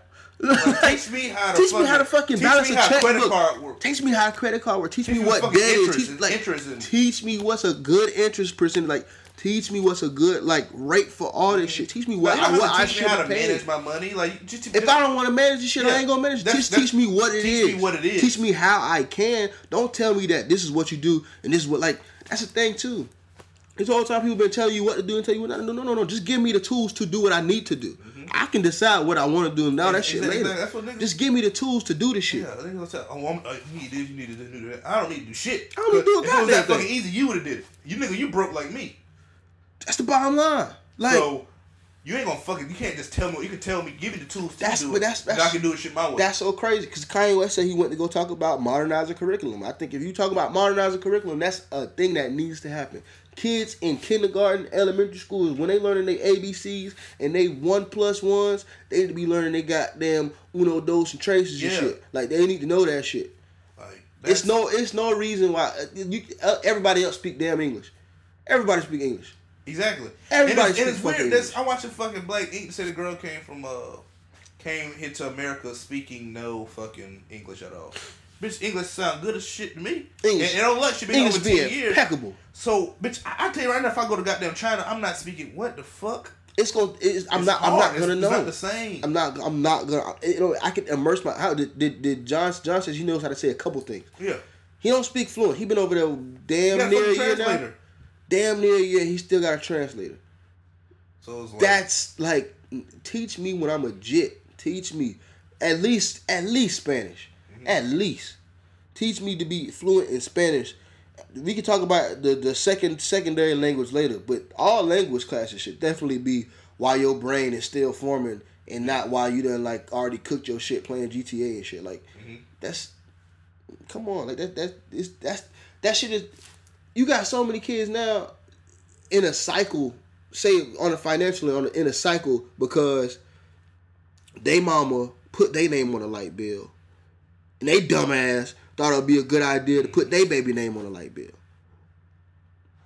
Like, teach me how to teach fucking, me how to fucking balance a checkbook. Teach me how credit card work. Teach, teach me what debt is. Teach, like, and... teach me what's a good interest percentage. Like Teach me what's a good, like, rate for all this shit. Teach me what, like, I, what I should have paid. Teach me how to manage my money. Like, just, just, if I don't want to manage this shit, yeah, I ain't going to manage it. Just teach me what it is. Teach me what it is. Teach me how I can. Don't tell me that this is what you do and this is what, like, that's the thing, too. This whole time people been telling you what to do and tell you what not to do. No, no, no. Just give me the tools to do what I need to do. Mm-hmm. I can decide what I want to do now. Yeah, that shit exactly, later. That's what niggas, just give me the tools to do this shit. Yeah, niggas gonna tell, oh, I'm, uh, you need to do this, you need to do that. I don't need to do shit. I don't need to do a goddamn thing. If it was that fucking easy, you would have did it. You nigga, you broke like me. That's the bottom line. Like, so you ain't gonna fucking, you can't just tell me, you can tell me, give me the tools to that's, do but that's, it. That's, I can do this shit my way. That's so crazy, because Kanye West said he went to go talk about modernizing curriculum. I think if you talk about modernizing curriculum, that's a thing that needs to happen. Kids in kindergarten, elementary schools, when they learning their A B Cs and they one plus ones, they need to be learning they goddamn uno, dos, and traces yeah. and shit. Like, they need to know that shit. Like, it's no, it's no reason why you, uh, everybody else speak damn English. Everybody speak English. Exactly. Everybody. And it's, and it's weird. That's, I watched a fucking Black Ink say the girl came from uh came here to America speaking no fucking English at all. Bitch, English sound good as shit to me. English. And, and all that should be English over two years. Impeccable. So, bitch, I, I tell you right now, if I go to goddamn China, I'm not speaking. What the fuck? It's gonna. It's, I'm it's not. Hard. I'm not gonna it's, know. It's not the same. I'm not. I'm not gonna. You know, I can immerse my. How did did, did John John says he knows how to say a couple things. Yeah. He don't speak fluent. He been over there damn yeah, near a year now. Damn near a year, he still got a translator. So it's like, that's like, teach me when I'm legit. Teach me at least at least Spanish. Mm-hmm. At least teach me to be fluent in Spanish. We can talk about the, the second secondary language later, but all language classes should definitely be while your brain is still forming and not while you done like already cooked your shit playing G T A and shit. Like mm-hmm. that's come on, like that that is that's that shit is. You got so many kids now in a cycle, say on a financially on a, in a cycle because they mama put their name on a light bill, and they dumbass thought it'd be a good idea to put their baby name on a light bill.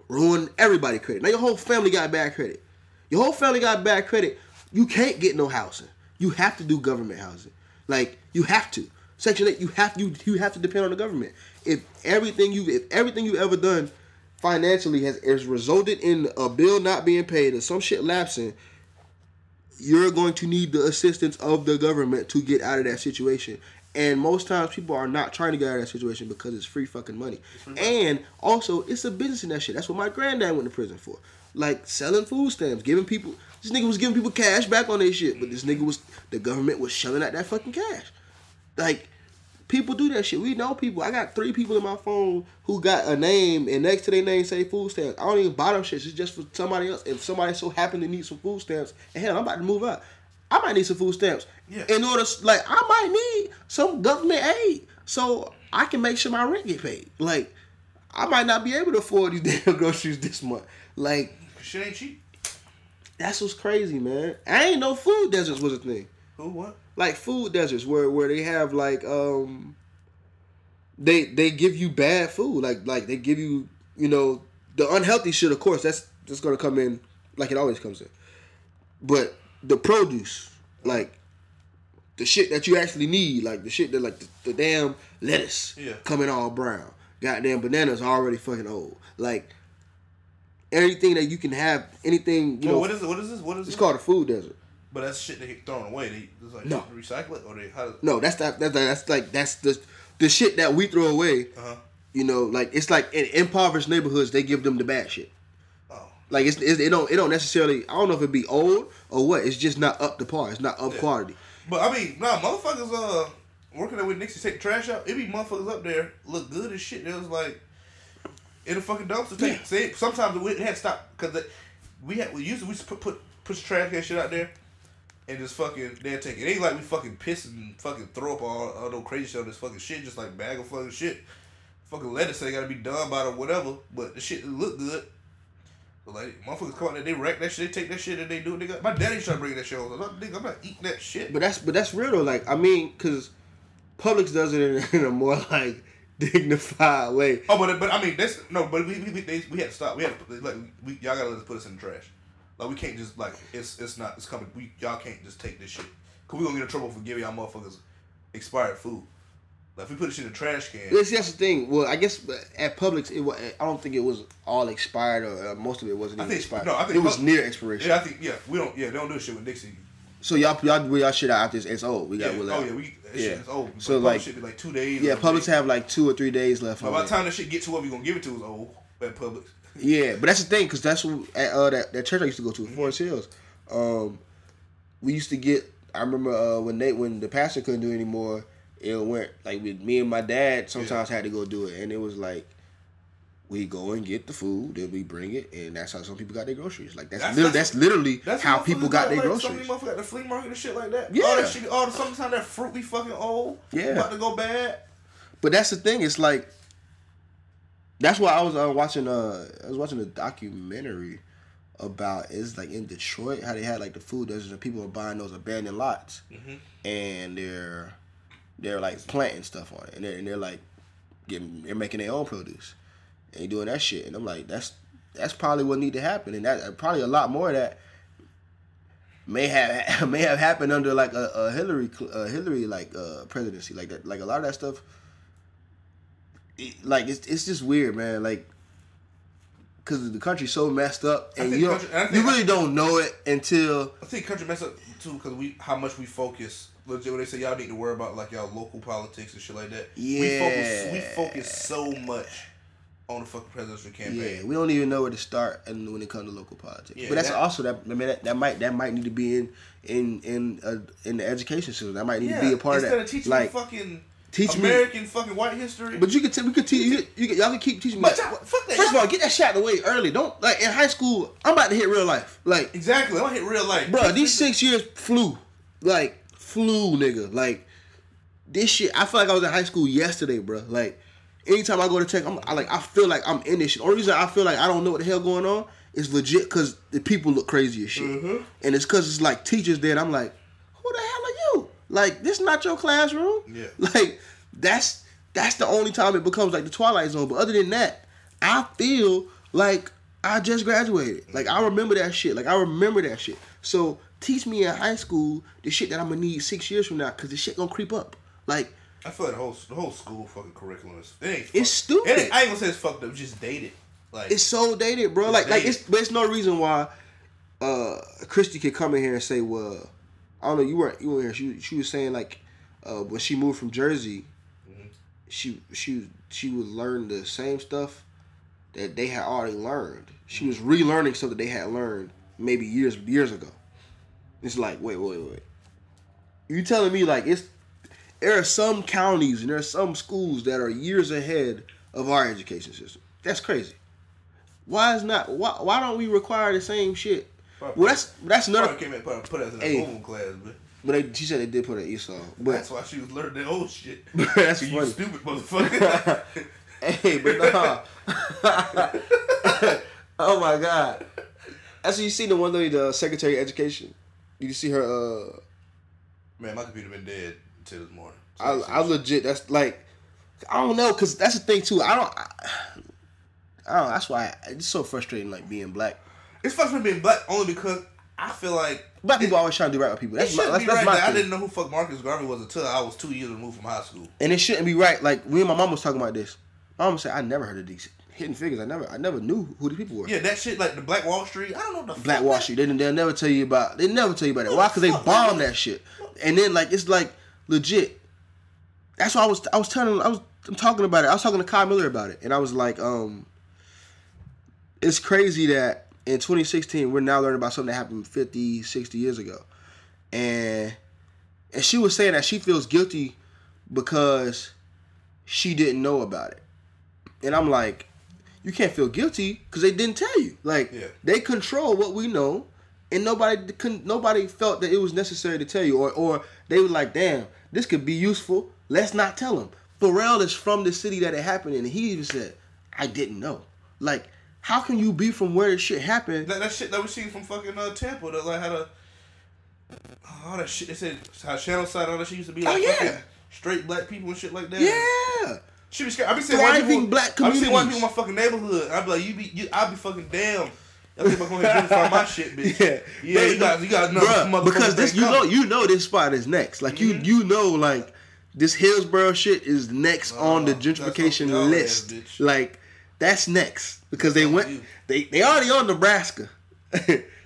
Ruin everybody's credit. Now your whole family got bad credit. Your whole family got bad credit. You can't get no housing. You have to do government housing. Like you have to. Section eight. You have you you have to depend on the government. If everything you if everything you ever done financially has, has resulted in a bill not being paid or some shit lapsing, you're going to need the assistance of the government to get out of that situation. And most times people are not trying to get out of that situation because it's free fucking money. Free money. And also, it's a business in that shit. That's what my granddad went to prison for. Like, selling food stamps, giving people... This nigga was giving people cash back on their shit, but this nigga was... The government was shelling out that fucking cash. Like... People do that shit. We know people. I got three people in my phone who got a name and next to their name say food stamps. I don't even buy them shit. It's just for somebody else. If somebody so happened to need some food stamps, and hell, I'm about to move out. I might need some food stamps. Yeah. In order, like, I might need some government aid so I can make sure my rent get paid. Like, I might not be able to afford these damn groceries this month. Like, shit ain't cheap. That's what's crazy, man. I ain't know food deserts was a thing. Who what? Like food deserts where, where they have like um they they give you bad food. Like like they give you, you know, the unhealthy shit, of course, that's that's gonna come in like it always comes in. But the produce, like the shit that you actually need, like the shit that like the, the damn lettuce yeah. coming all brown. Goddamn bananas already fucking old. Like anything that you can have, anything you well, know what is it? What is this? What is it's it? called a food desert. But that's shit they thrown away. They just like no. recycle it, or they how does it? No, that's not, that's not, that's like that's the the shit that we throw away. Uh-huh. You know, like it's like in impoverished neighborhoods they give them the bad shit. Oh. Like it's, it's it don't it don't necessarily I don't know if it be old or what. It's just not up to par. It's not up yeah. quality. But I mean, nah, motherfuckers uh working there with Nixie take the trash out. It be motherfuckers up there look good as shit. It was like in a fucking dumpster take. Yeah. See, sometimes we had to stop because we had we usually we just put put push trash and shit out there. And just fucking, they'll take it. It ain't like we fucking piss and fucking throw up all, all those crazy shit on this fucking shit, just like bag of fucking shit. Fucking lettuce, they gotta be done by or whatever, but the shit look good. But like, motherfuckers come out there, they wreck that shit, they take that shit and they do what they got. My daddy trying to bring that shit on. I'm not, nigga, I'm not eating that shit. But that's but that's real though, like, I mean, cause Publix does it in, in a more like dignified way. Oh, but but I mean, that's, no, but we, we, they, we had to stop. We had to, like, we, y'all gotta let us put us in the trash. Like, we can't just, like, it's it's not, it's coming, we, y'all can't just take this shit. Because we're going to get in trouble for giving y'all motherfuckers expired food. Like, if we put the shit in a trash can. That's, that's the thing. Well, I guess at Publix, it was, I don't think it was all expired, or most of it wasn't even I think, expired. No, I think it was Publix, near expiration. Yeah, I think. Yeah, we don't. Yeah, they don't do shit with Nixie. So y'all, y'all, y'all shit out this. It's old. We got. Yeah. We'll oh yeah, we. That yeah. Shit is old. So Publix like, should be like two days. Yeah, Publix day. have like two or three days left. Now, by the time that shit gets to what we gonna give it to is old at Publix. Yeah, but that's the thing, because that's what at, uh, that that church I used to go to, mm-hmm. Forest Hills. Um, we used to get. I remember uh, when they when the pastor couldn't do it anymore, it went like with me and my dad. Sometimes yeah. had to go do it, and it was like we go and get the food, then we bring it, and that's how some people got their groceries. Like that's that's, li- that's, that's literally that's how people got their like, groceries. Some people got the flea market and shit like that. Yeah, all that shit. All the sometimes that fruit be fucking old. Yeah, about to go bad. But that's the thing. It's like. That's why I was uh, watching. Uh, I was watching a documentary about it's like in Detroit how they had like the food deserts and people are buying those abandoned lots, mm-hmm. and they're they're like planting stuff on it, and they're, and they're like getting they're making their own produce and doing that shit. And I'm like, that's that's probably what need to happen, and that probably a lot more of that may have may have happened under like a, a Hillary a Hillary like uh, presidency, like that, like a lot of that stuff. It, like it's it's just weird, man. Like, cause the country's so messed up, and you don't, country, you really I, don't know it until I think country messed up too, cause we how much we focus. Legit, when they say y'all need to worry about like y'all local politics and shit like that. Yeah, we focus we focus so much on the fucking presidential campaign. Yeah, we don't even know where to start, and when it comes to local politics, yeah, but that's that, also that. I mean, that, that might that might need to be in in in uh, in the education system. That might need yeah, to be a part of that. Instead of teaching like, fucking. Teach American me. fucking white history. But you can tell, we could teach, you, you, y'all can keep teaching me. But y'all, fuck that. First of all, get that shit out of the way early. Don't, like, in high school, I'm about to hit real life. Like, exactly, I'm about to hit real life. Bro, these six years flew. Like, flew, nigga. Like, this shit, I feel like I was in high school yesterday, bro. Like, anytime I go to tech, I'm I, like, I feel like I'm in this shit. The only reason I feel like I don't know what the hell going on is legit because the people look crazy as shit. Mm-hmm. And it's because it's like teachers there, and I'm like, who the hell are you? Like, this not your classroom. Yeah. Like, that's that's the only time it becomes like the Twilight Zone. But other than that, I feel like I just graduated. Like, I remember that shit. Like, I remember that shit. So, teach me in high school the shit that I'm going to need six years from now, because the shit going to creep up. Like... I feel like the whole, the whole school fucking curriculum is... It ain't it's stupid. It ain't, I ain't going to say it's fucked up. It's just dated. Like It's so dated, bro. It's like, dated. like it's, but it's no reason why uh, Christy could come in here and say, well... I don't know. You weren't. You were here. She she was saying like, uh, when she moved from Jersey, mm-hmm. she she she was learning the same stuff that they had already learned. She was relearning stuff that they had learned maybe years years ago. It's like wait wait wait. You telling me like it's there are some counties and there are some schools that are years ahead of our education system. That's crazy. Why is not why why don't we require the same shit? Well, that's that's another. Came and put, put us in a hey, class, but but they, she said they did put her Esau. But that's why she was learning that old shit. That's funny. You stupid motherfucker. Hey, but nah. Oh my god. Actually, you seen the one lady, the Secretary of Education. You see her. Uh, Man, my computer been dead until this morning. So I, I, I legit. That's like, I don't know, cause that's the thing too. I don't. I, I don't. That's why I, it's so frustrating, like being black. It's fucking being black only because I feel like black people it, always trying to do right with people. That's it shouldn't my, that's, be that's right. Like, I didn't know who fuck Marcus Garvey was until I was two years removed from high school. And it shouldn't be right. Like we and my mom was talking about this. My mom said I never heard of these Hidden Figures. I never, I never knew who the people were. Yeah, that shit like the Black Wall Street. I don't know what the Black fuck Wall that. Street. They they'll never tell you about. They never tell you about it. Why? Because they bombed that shit. And then like it's like legit. That's why I was I was telling I was I'm talking about it. I was talking to Kyle Miller about it, and I was like, um, it's crazy that. In twenty sixteen, we're now learning about something that happened fifty, sixty years ago. And and she was saying that she feels guilty because she didn't know about it. And I'm like, you can't feel guilty because they didn't tell you. Like, yeah. They control what we know, and nobody nobody felt that it was necessary to tell you. Or, or they were like, damn, this could be useful. Let's not tell them. Pharrell is from the city that it happened in, and he even said, I didn't know. Like, how can you be from where this shit happened? That, that shit that we seen from fucking uh, Tampa, that like how the all that shit they said how Channel Side all that shit used to be like oh, yeah. straight black people and shit like that. Yeah, shit was scary. I be seeing white people, black I be seeing white people in my fucking neighborhood. I be like, you be, you, I be fucking damn. I be fucking here for my shit, bitch. Yeah, yeah, but, you got you got another motherfucker because this you coming. know you know this spot is next. Like mm-hmm. you you know like This Hillsborough shit is next oh, on the gentrification list. Ass, like, that's next. Because they went, they, they already on Nebraska.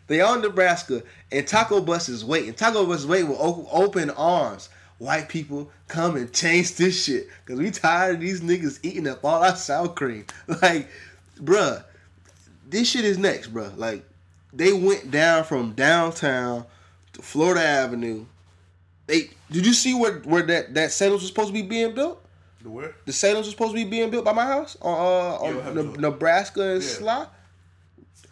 They on Nebraska. And Taco Bus is waiting. Taco Bus is waiting with open arms. White people, come and change this shit. Because we tired of these niggas eating up all our sour cream. Like, bruh, this shit is next, bruh. Like, they went down from downtown to Florida Avenue. They Did you see where, where that, that Sandals was supposed to be being built? The where? The Sandals was supposed to be being built by my house on, uh, on yeah, ne- Nebraska and yeah. Sly.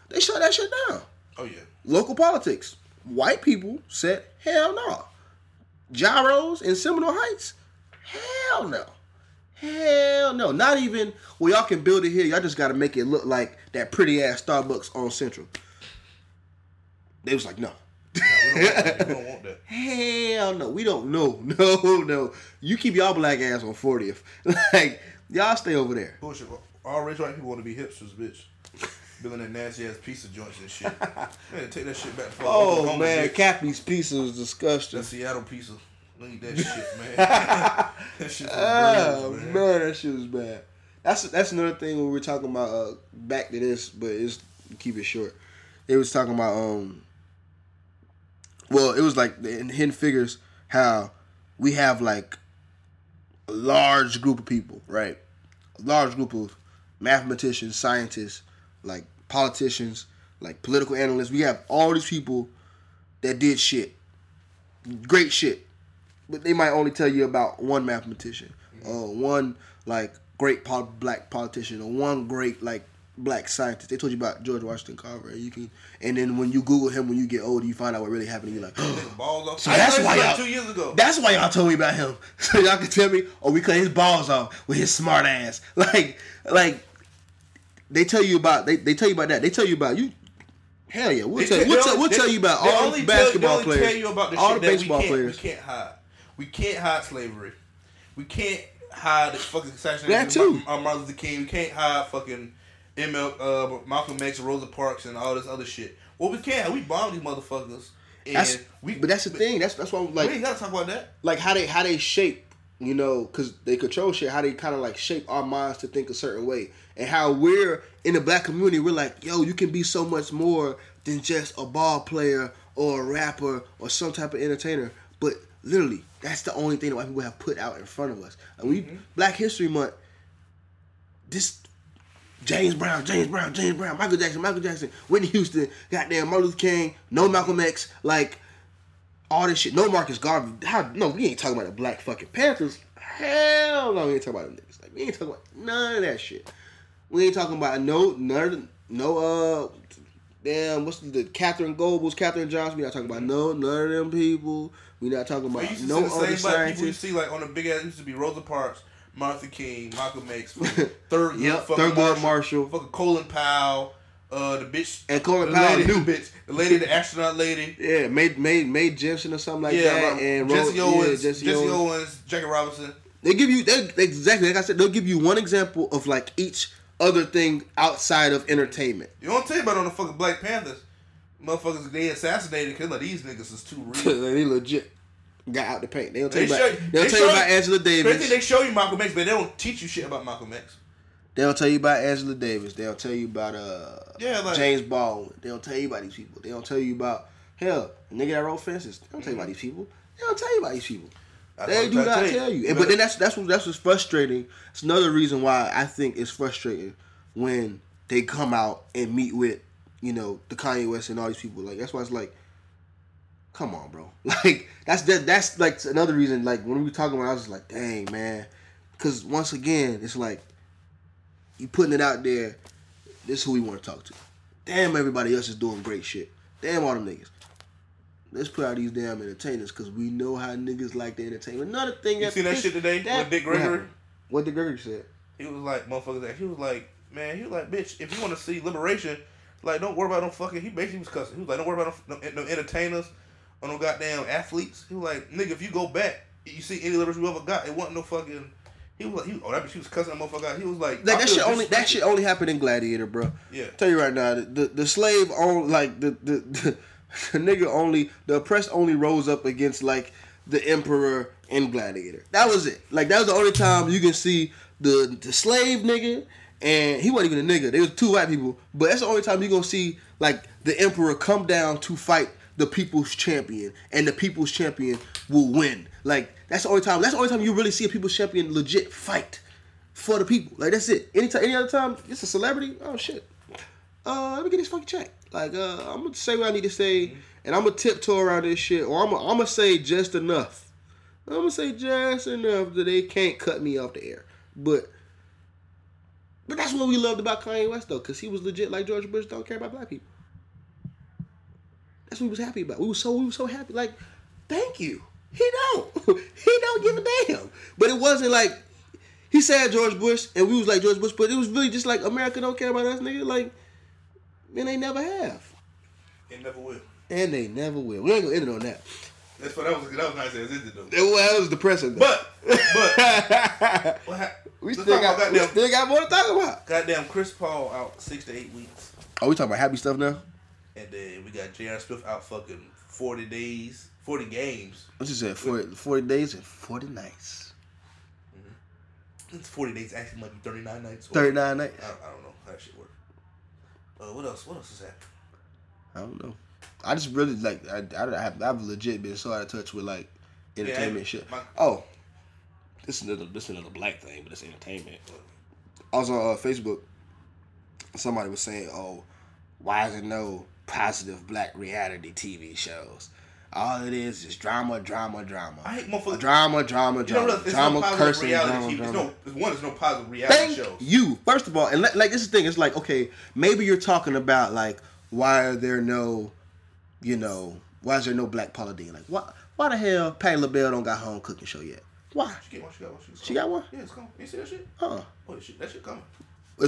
They shut that shit down. Oh, yeah. Local politics. White people said, hell no. Gyros in Seminole Heights? Hell no. Hell no. Not even, well, y'all can build it here. Y'all just got to make it look like that pretty-ass Starbucks on Central. They was like, no. no we, don't want that. we don't want that. Hell no. We don't know. No, no. You keep y'all black ass on fortieth. Like, y'all stay over there. Bullshit. All rich white people want to be hipsters, bitch. Building that nasty ass pizza joints and shit. Man, take that shit back. Oh man, Cappy's pizza was disgusting. That Seattle pizza. Look at that shit, man. That shit was oh, brilliant, man. man, that shit was bad. That's that's another thing when we were talking about uh, back to this, but it's keep it short. It was talking about um. Well, it was like in Hidden Figures how we have like a large group of people, right? A large group of mathematicians, scientists, like politicians, like political analysts. We have all these people that did shit, great shit, but they might only tell you about one mathematician or one like great pol- black politician or one great like black scientist. They told you about George Washington Carver. And you can, and then when you Google him when you get older, you find out what really happened. And you're like, oh, so that's why y'all two years ago. That's why y'all told me about him, so y'all can tell me, oh, we cut his balls off with his smart ass, like, like. They tell you about they, they tell you about that. They tell you about you. Hell yeah, we'll tell, tell, we'll tell, we'll they, tell you about all the basketball tell, players, tell you about the all the baseball we players. We can't hide. We can't hide slavery. We can't hide the fucking assassination. That too. Martin, Martin Luther King. We can't hide fucking M L, uh, Malcolm X, Rosa Parks, and all this other shit. Well, we can't. We bombed these motherfuckers. And that's, we, but that's the but, thing. That's that's why like we ain't gotta talk about that. Like how they how they shape. You know, because they control shit, how they kind of like shape our minds to think a certain way. And how we're, in the black community, we're like, yo, you can be so much more than just a ball player or a rapper or some type of entertainer. But literally, that's the only thing that white people have put out in front of us. And we, mm-hmm. Black History Month, this James Brown, James Brown, James Brown, Michael Jackson, Michael Jackson, Whitney Houston, goddamn Martin Luther King, no Malcolm X, like... all this shit. No Marcus Garvey. How, no, we ain't talking about the Black fucking Panthers. Hell no, we ain't talking about them niggas. Like, we ain't talking about none of that shit. We ain't talking about no, none, no, uh, damn, what's the, the Catherine Goebbels, Catherine Johnson. We not talking about no, none of them people. We not talking about used to no see the other same black people you see, like, on the big ass, it used to be Rosa Parks, Martin Luther King, Malcolm X, Third yep, Third Ward Marshall, fucking Colin Powell. Uh, the bitch and Colin Powell, the new bitch, the lady, the astronaut lady. Yeah, Mae Mae Mae Jemison or something like yeah, that. Right. And Jesse Ro- Owens, yeah, Jesse, Jesse Owens, Owens, Jackie Robinson. They give you they, exactly like I said. They'll give you one example of like each other thing outside of entertainment. You don't tell you about on the fucking Black Panthers, motherfuckers. They assassinated because like, these niggas is too real. They legit got out the paint. They don't tell they you about. You, they don't they tell you about you, Angela Davis. They show you Malcolm X, but they don't teach you shit about Malcolm X. They'll tell you about Angela Davis. They'll tell you about uh yeah, like, James Baldwin. They'll tell you about these people. They'll tell you about, hell, the nigga that wrote Fences. They'll tell you about these people. They'll tell you about these people. They do not tell you. And, but then that's that's what, that's what's frustrating. It's another reason why I think it's frustrating when they come out and meet with, you know, the Kanye West and all these people. Like, that's why it's like, come on, bro. Like, that's that, that's like another reason. Like, when we were talking about it, I was just like, dang, man. Because once again, it's like, you putting it out there, this is who we want to talk to. Damn, everybody else is doing great shit. Damn all them niggas. Let's put out these damn entertainers because we know how niggas like the entertainment. Another thing that... You seen that shit today with Dick Gregory? What Dick Gregory said? He was like, motherfuckers, he was like, man, he was like, bitch, if you want to see liberation, like, don't worry about no fucking... He basically was cussing. He was like, don't worry about no, no, no entertainers or no goddamn athletes. He was like, nigga, if you go back, you see any liberation you ever got, it wasn't no fucking... He was like, he, oh, that bitch, he was cussing that motherfucker out. He was like, like that shit only that shit only happened in Gladiator, bro. Yeah, tell you right now, the the, the slave on like the the, the the nigga only the oppressed only rose up against like the emperor and Gladiator. That was it. Like, that was the only time you can see the the slave nigga, and he wasn't even a nigga. They was two white people, but that's the only time you gonna see, like, the emperor come down to fight the people's champion, and the people's champion will win. Like, that's the only time. That's the only time you really see a people's champion legit fight for the people. Like, that's it. Any time, any other time, it's a celebrity. Oh shit. Uh, let me get this fucking check. Like, uh, I'm gonna say what I need to say, and I'm gonna tiptoe around this shit, or I'm gonna, I'm gonna say just enough. I'm gonna say just enough that they can't cut me off the air. But, but that's what we loved about Kanye West though, because he was legit like George Bush. Don't care about black people. That's what we was happy about. We were so we were so happy. Like, thank you. He don't. He don't give a damn. But it wasn't like he said George Bush and we was like George Bush, but it was really just like America don't care about us, nigga. Like, and they never have. They never will. And they never will. We ain't gonna end it on that. That's what that was. That was nice as it though. That was depressing. Though. But but well, we still got goddamn, we still got more to talk about. Goddamn, Chris Paul out six to eight weeks. Oh, we talking about happy stuff now. And then we got J R. Smith out fucking forty days, forty games. What you said? forty, forty days and forty nights. Mm-hmm. It's forty days. Actually, might be thirty-nine nights. thirty-nine nights. I, I don't know how that shit works. Uh, what else? What else is happening? I don't know. I just really like. I I have I've legit been so out of touch with like entertainment yeah, I, shit. My, oh, this is another this is another black thing, but it's entertainment. I was on uh, Facebook. Somebody was saying, "Oh, why is it no positive black reality T V shows? All it is is drama, drama, drama. I hate motherfuckers. Drama, drama, drama. You know, drama, no cursing, drama, drama. No, there's one, there's no positive reality Thank shows. You, first of all, and like, like this is the thing. It's like, okay, maybe you're talking about like, why are there no, you know, why is there no black Paula Deen? Like, why, why the hell Patti LaBelle don't got her own cooking show yet? Why? She got one. She got one. She, she got one. Yeah, it's coming. You see that shit? Uh. Uh-uh. Oh, that shit, that shit coming.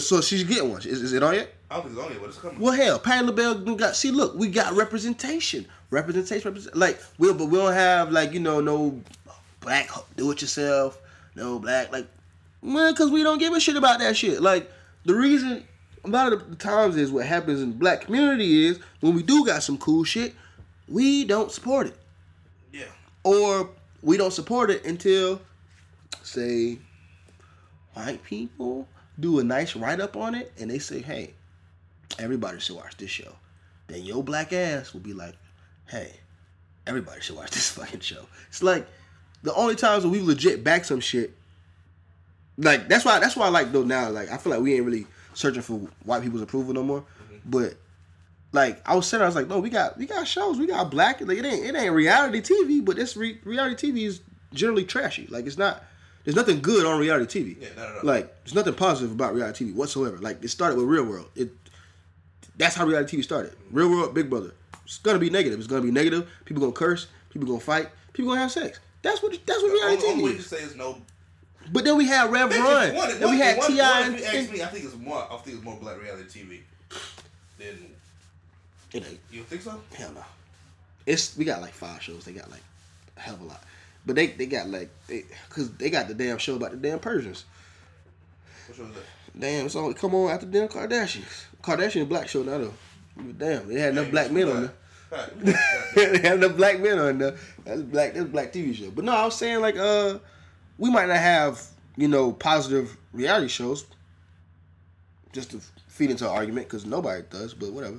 So she's getting one. Is, is it on yet? I don't think it's on yet, but it's coming. Well, hell, Patti LaBelle got. See, look, we got representation, representation, representation. Like, we, but we don't have like you know no black do it yourself, no black like, man, because we don't give a shit about that shit. Like, the reason a lot of the times is what happens in the black community is when we do got some cool shit, we don't support it. Yeah. Or we don't support it until, say, white people do a nice write-up on it, and they say, hey, everybody should watch this show. Then your black ass will be like, hey, everybody should watch this fucking show. It's like, the only times when we legit back some shit, like, that's why, that's why I like, though, now, like, I feel like we ain't really searching for white people's approval no more, mm-hmm. but, like, I was sitting there, I was like, no, we got, we got shows, we got black, like, it ain't, it ain't reality T V, but this re- reality T V is generally trashy, like, it's not, there's nothing good on reality T V. Yeah, no, no, no. Like, there's nothing positive about reality T V whatsoever. Like, it started with Real World. It That's how reality T V started. Real World, Big Brother. It's going to be negative. It's going to be negative. People going to curse. People going to fight. People going to have sex. That's what That's what reality only, T V only is. Say is no. But then we had Rev Run. One, then one, we had T I and... If you ask me, I think it's more, I think it's more black reality T V than... It ain't. You think so? Hell no. It's We got like five shows. They got like a hell of a lot. But they, they got like, they, cause they got the damn show about the damn Persians. What show is that? Damn, it's all come on after damn Kardashians. Kardashian black show now though. Damn, they had enough black men on there. They had enough black men on there. That's black. That's black T V show. But no, I was saying like, uh, we might not have you know positive reality shows. Just to feed into an argument, cause nobody does. But whatever.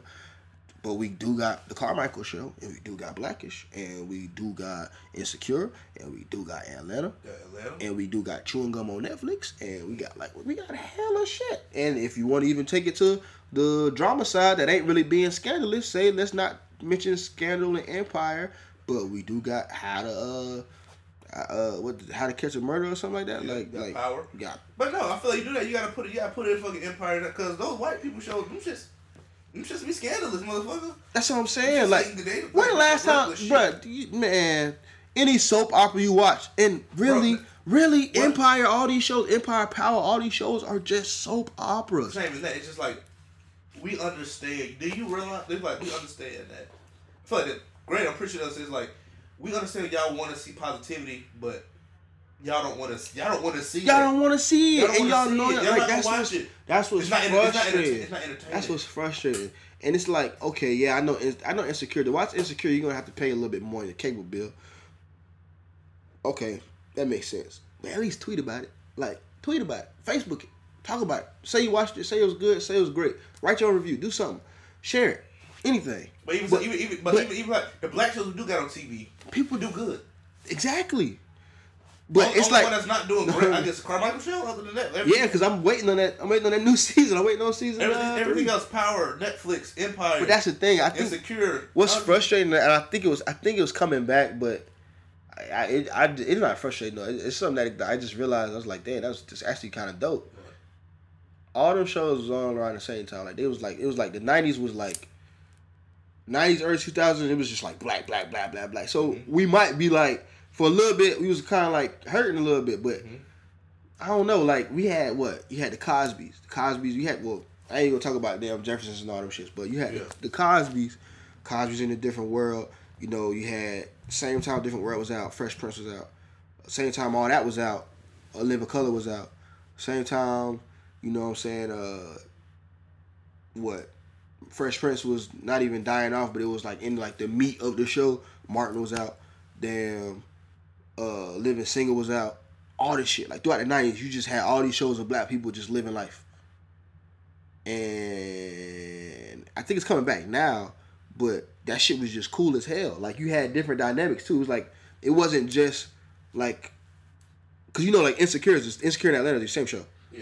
But we do got the Carmichael show, and we do got Black-ish, and we do got Insecure, and we do got Atlanta, yeah, Atlanta, and we do got Chewing Gum on Netflix, and we got like we got a hell of shit. And if you want to even take it to the drama side that ain't really being scandalous, say let's not mention Scandal and Empire, but we do got How to uh, uh what How to Catch a Murderer or something like that, yeah, like like Power. Yeah. But no, I feel like you do that. You gotta put it. You gotta put it in fucking Empire because those white people shows them shits. You just be scandalous, motherfucker. That's what I'm saying. Like, when the last time, bro, you, man, any soap opera you watch, and really, bro, really, bro. Empire, all these shows, Empire, Power, all these shows are just soap operas. Same as that. It's just like we understand. Do you realize? It's like we understand that. I feel like that. Great, I'm pretty sure that's like we understand. Y'all want to see positivity, but y'all don't want to. Y'all don't want to see. Y'all it. don't want to see it, y'all and y'all know it. Y'all like, like, that's watch it. That's what's it's frustrating. Not, it's not that's what's frustrating, and it's like, okay, yeah, I know, I know, Insecure. To watch Insecure, you're gonna have to pay a little bit more in the cable bill. Okay, That makes sense. But at least tweet about it. Like, tweet about it. Facebook it. Talk about it. Say you watched it. Say it was good. Say it was great. Write your own review. Do something. Share it. Anything. But even but, so, even, even, but, but even, even like the black shows we do got on T V, people do good. Exactly. But only, it's only like one that's not doing great. I guess Carmichael Show. Other than that, everything. Yeah, because I'm waiting on that. I'm waiting on that new season. I'm waiting on season. Everything, uh, everything else, Power, Netflix, Empire. But that's the thing. I think Insecure. What's un- frustrating, and I think it was, I think it was coming back, but I, I, it, I it's not frustrating. No, it's something that I just realized. I was like, damn, that was just actually kind of dope. All them shows was on around the same time. Like it was like it was like the nineties was like nineties, early two thousands. It was just like black, black, black, black, black. So mm-hmm. we might be like. For a little bit, we was kind of like hurting a little bit, but mm-hmm. I don't know. Like we had what you had the Cosbys, the Cosbys. You had well, I ain't gonna talk about damn Jeffersons and all them shits, but you had yeah. the, the Cosbys. Cosbys in a different world. You know, you had same time Different World was out, Fresh Prince was out, same time all that was out, A Live of Color was out, same time. You know what I'm saying? Uh, what Fresh Prince was not even dying off, but it was like in like the meat of the show. Martin was out. Damn. Uh, Living Single was out, all this shit. Like throughout the nineties, you just had all these shows of black people just living life. And I think it's coming back now, but that shit was just cool as hell. Like you had different dynamics too. It was like it wasn't just like, cause you know like Insecure is just, Insecure in Atlanta is the same show. Yeah,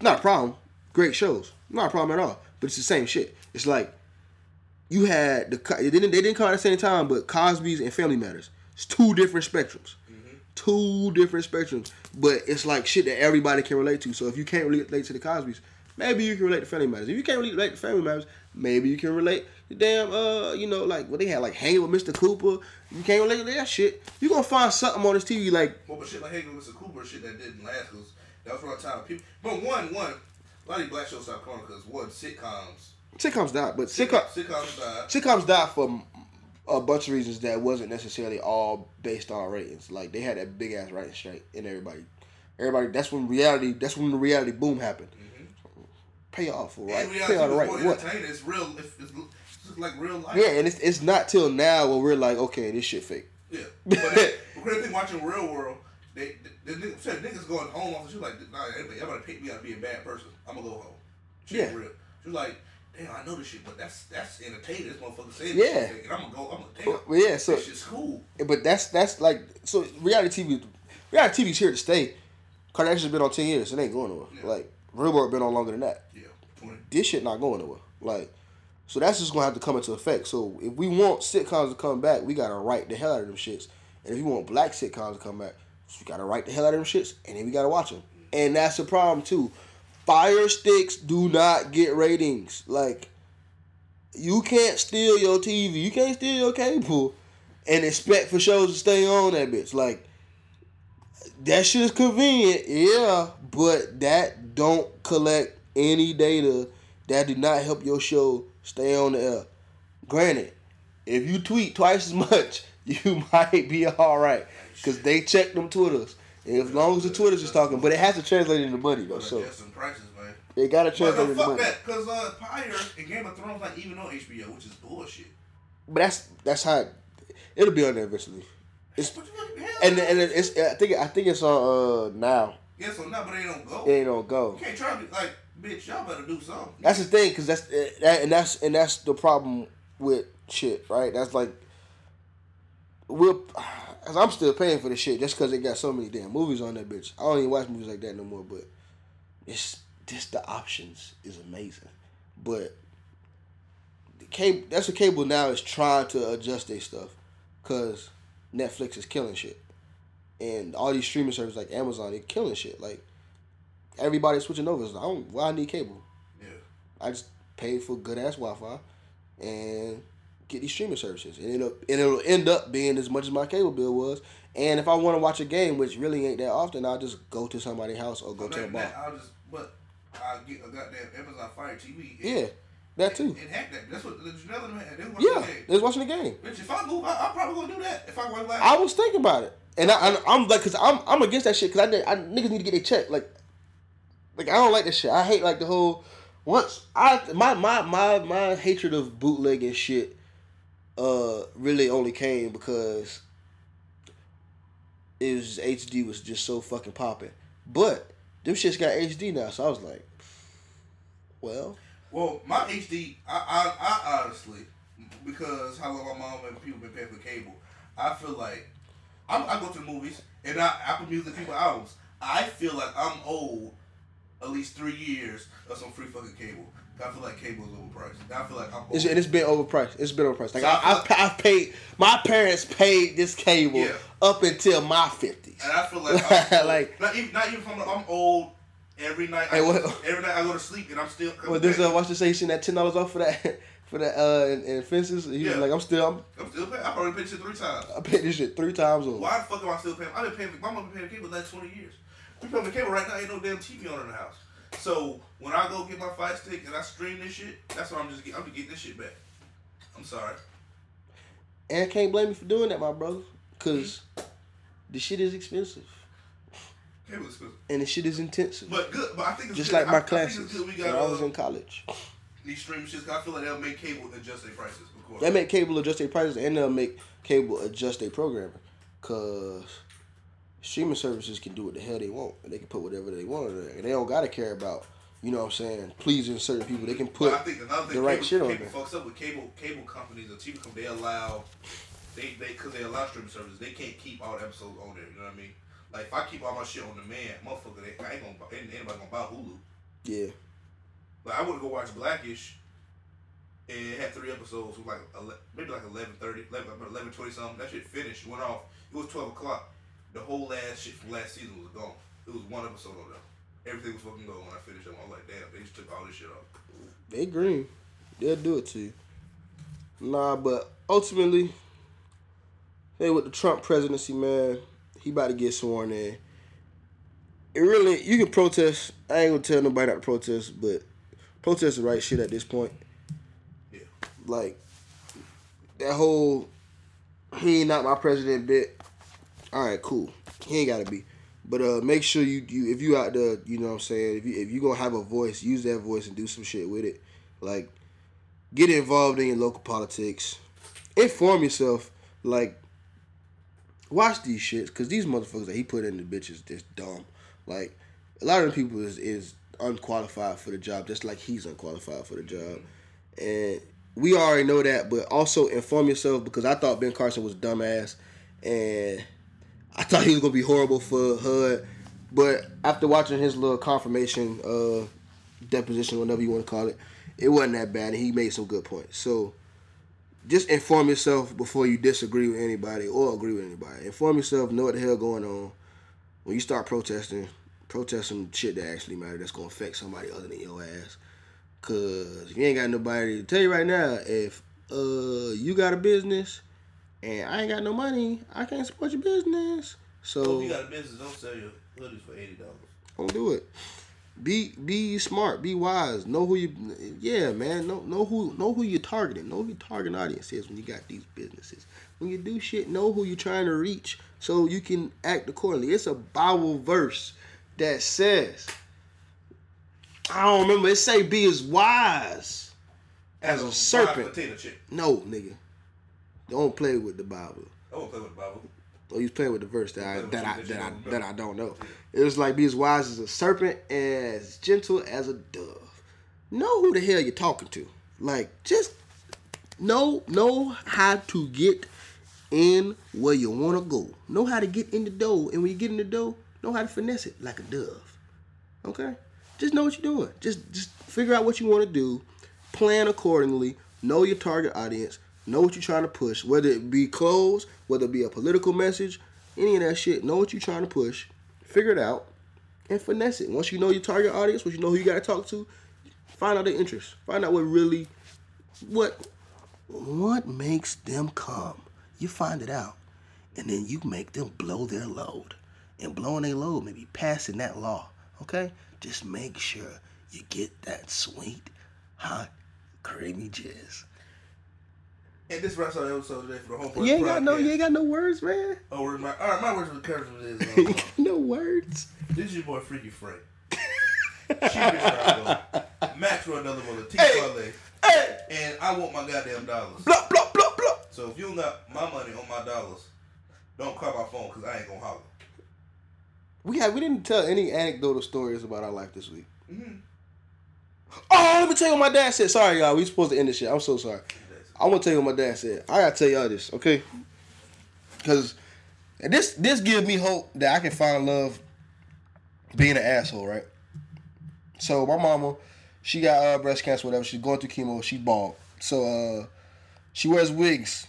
not a problem. Great shows, not a problem at all. But it's the same shit. It's like you had the they didn't they didn't come out at the same time, but Cosby's and Family Matters. It's two different spectrums. Mm-hmm. Two different spectrums. But it's like shit that everybody can relate to. So if you can't relate to the Cosbys, maybe you can relate to Family Matters. If you can't relate to Family Matters, maybe you can relate to damn, uh, you know, like, what well, they had, like, Hanging with Mister Cooper. You can't relate to that shit. You're going to find something on this T V like... Well, but shit like Hanging with Mister Cooper, shit that didn't last, because that was around the time of people... But one, one, a lot of black shows stopped calling because, one, sitcoms... Sitcoms died, but sitcoms... Sitcoms died. Sitcoms died for... a bunch of reasons that wasn't necessarily all based on ratings. Like they had that big ass writing strike in everybody. Everybody. That's when reality. That's when the reality boom happened. Mm-hmm. Pay off for right. Pay off the right. What? It's real. It's, it's like real life. Yeah, and it's it's not till now where we're like, okay, this shit fake. Yeah, but great thing watching Real World, they the, the, the niggas going home off. She's like, nah, everybody, everybody picked me up to be a bad person. I'm gonna go home. She's yeah. real. She's like. Damn, I know this shit, but that's that's entertaining. This motherfucker said yeah. this shit, and I'm gonna go. I'm gonna take it. Yeah, so this shit's cool. But that's that's like so reality T V. Reality T V's here to stay. Kardashian's been on ten years. It ain't going nowhere. Yeah. Like Real World been on longer than that. Yeah, twenty. This shit not going nowhere. Like so that's just gonna have to come into effect. So if we want sitcoms to come back, we gotta write the hell out of them shits. And if we want black sitcoms to come back, we gotta write the hell out of them shits, and then we gotta watch them. Mm-hmm. And that's the problem too. Fire sticks do not get ratings. Like, you can't steal your T V. You can't steal your cable and expect for shows to stay on that bitch. Like, that shit is convenient, yeah, but that don't collect any data that do not help your show stay on the air. Granted, if you tweet twice as much, you might be all right because they check them Twitters. As long as the Twitter's is talking, but it has to translate into money though. So just some prices, man. It gotta translate into money. Fuck that, because uh, Pyre and Game of Thrones like even on H B O, which is bullshit. But that's that's how it, it'll be on there eventually. It's and and it's I think I think it's on uh now. Yeah, so now, but it ain't on go. It ain't on go. You can't try to like, bitch, y'all better do something. That's the thing, because that's that, and that's and that's the problem with shit, right? That's like we'll. Cause I'm still paying for this shit just cause it got so many damn movies on that bitch. I don't even watch movies like that no more, but it's just the options is amazing. But the cable, that's what cable now is trying to adjust their stuff cause Netflix is killing shit. And all these streaming services like Amazon, they're killing shit. Like everybody's switching over. It's like, I don't, why I need cable? Yeah. I just paid for good ass Wi-Fi and get these streaming services, and it'll and it'll end up being as much as my cable bill was. And if I want to watch a game, which really ain't that often, I'll just go to somebody's house or go so to a bar. I'll just, but I get a goddamn Amazon Fire T V. And, yeah, that too. And, and heck, that that's what the gentleman had. They watching yeah, the game. They was watching the game. Bitch, if I move, I, I'm probably gonna do that. If I went like I was thinking about it, and I, I I'm like, cause I'm I'm against that shit. Cause I, I niggas need to get their check. Like, like I don't like that shit. I hate like the whole once I my my my my hatred of bootleg and shit. Uh, really only came because it was just, H D was just so fucking popping. But them shits got H D now, so I was like, well. Well, my H D, I, I, I honestly, because how long my mom and people been paying for cable, I feel like, I'm, I go to the movies, and I Apple Music people albums. I feel like I'm owed at least three years of some free fucking cable. I feel like cable is overpriced. I feel like I'm overpriced. And it's been overpriced. It's been overpriced. Like, so I, I've, like I've paid, my parents paid this cable yeah. up until my fifties. And I feel like I'm like, not even, not even from the, I'm old. Every night, hey, I, well, every night I go to sleep and I'm still. Well, there's a uh, watch the station at ten dollars off for that, for that, uh, and, and fences. He yeah. was like, I'm still, I'm, I'm still paying. I already paid this shit three times. I paid this shit three times over. Why the fuck am I still paying? I've been paying. My mom been paying the cable the last twenty years. We paying the cable right now. Ain't no damn T V on in the house. So when I go get my Fire Stick and I stream this shit, that's what I'm just. Get, I'm gonna get this shit back. I'm sorry. And I can't blame you for doing that, my brother, cause the shit is expensive. And the shit is intensive. But good, but I think it's just good. Like my I, classes. I think it's good. We got, when I was uh, in college. These streaming shits, I feel like they'll make cable adjust their prices. Of course, they make cable adjust their prices, and they'll make cable adjust their programming, cause streaming services can do what the hell they want, and they can put whatever they want in there, and they don't gotta care about, you know what I'm saying, pleasing certain people. They can put well, I think another thing, the right cable, shit on there. Cable fucks up with cable cable companies or T V companies. They allow they they because they allow streaming services. They can't keep all the episodes on there. You know what I mean? Like, if I keep all my shit on demand, motherfucker, they, I ain't gonna buy, ain't nobody gonna buy Hulu. Yeah. Like, I wouldn't go watch Black-ish and it had three episodes with like, ele- maybe like eleven thirty, eleven twenty something. That shit finished, went off. It was twelve o'clock. The whole ass shit from last season was gone. It was one episode on there. Everything was fucking gone when I finished it. I was like, damn, they just took all this shit off. They green. They'll do it to you. Nah, but ultimately, hey, with the Trump presidency, man. He about to get sworn in. It really, you can protest. I ain't gonna tell nobody not to protest, but protest the right shit at this point. Yeah. Like, that whole, he ain't not my president bit. All right, cool. He ain't gotta be. But uh, make sure you, you, if you out there, you know what I'm saying, if you if you gonna have a voice, use that voice and do some shit with it. Like, get involved in your local politics. Inform yourself, like, watch these shits, because these motherfuckers that he put in the bitch is just dumb. Like, a lot of the people is, is unqualified for the job, just like he's unqualified for the job. And we already know that, but also inform yourself, because I thought Ben Carson was dumbass, and I thought he was going to be horrible for H U D. But after watching his little confirmation, uh, deposition, whatever you want to call it, it wasn't that bad, and he made some good points. So just inform yourself before you disagree with anybody or agree with anybody. Inform yourself, know what the hell going on. When you start protesting, protest some shit that actually matters, that's going to affect somebody other than your ass. Because if you ain't got nobody to tell you right now, if uh you got a business and I ain't got no money, I can't support your business. So if you got a business, don't sell your hoodies for eighty dollars. Don't do it. Be be smart, be wise. Know who you, yeah, man. Know know who know who you're targeting. Know who your target audience is when you got these businesses. When you do shit, know who you're trying to reach so you can act accordingly. It's a Bible verse that says, I don't remember. It say, "Be as wise as, as a serpent." No, nigga, don't play with the Bible. I won't play with the Bible. Oh, he's playing with the verse that I that I, that I that I don't know. It was like, be as wise as a serpent, as gentle as a dove. Know who the hell you're talking to. Like, just know know how to get in where you want to go. Know how to get in the dough, and when you get in the dough, know how to finesse it like a dove. Okay, just know what you're doing. Just just figure out what you want to do, plan accordingly. Know your target audience. Know what you're trying to push, whether it be clothes, whether it be a political message, any of that shit. Know what you're trying to push, figure it out, and finesse it. Once you know your target audience, once you know who you got to talk to, find out their interests. Find out what really, what, what makes them come. You find it out, and then you make them blow their load. And blowing their load may be passing that law, okay? Just make sure you get that sweet, hot, creamy jizz. And this wraps up the episode today for the Homeboys Podcast. You ain't got no, you ain't got no words, man. Oh, all right, my words of encouragement is uh, you got no words. This is your boy Freaky Frank. Max for another one of T. Hey, hey. And I want my goddamn dollars. Blah blah blah blah. So if you don't got my money on my dollars, don't call my phone because I ain't gonna holler. We had we didn't tell any anecdotal stories about our life this week. Mm-hmm. Oh, let me tell you what my dad said. Sorry, y'all. We supposed to end this shit. I'm so sorry. I want to tell you what my dad said. I got to tell y'all this, okay? Because this this gives me hope that I can find love being an asshole, right? So my mama, she got uh, breast cancer, whatever. She's going through chemo. She's bald. So uh, she wears wigs,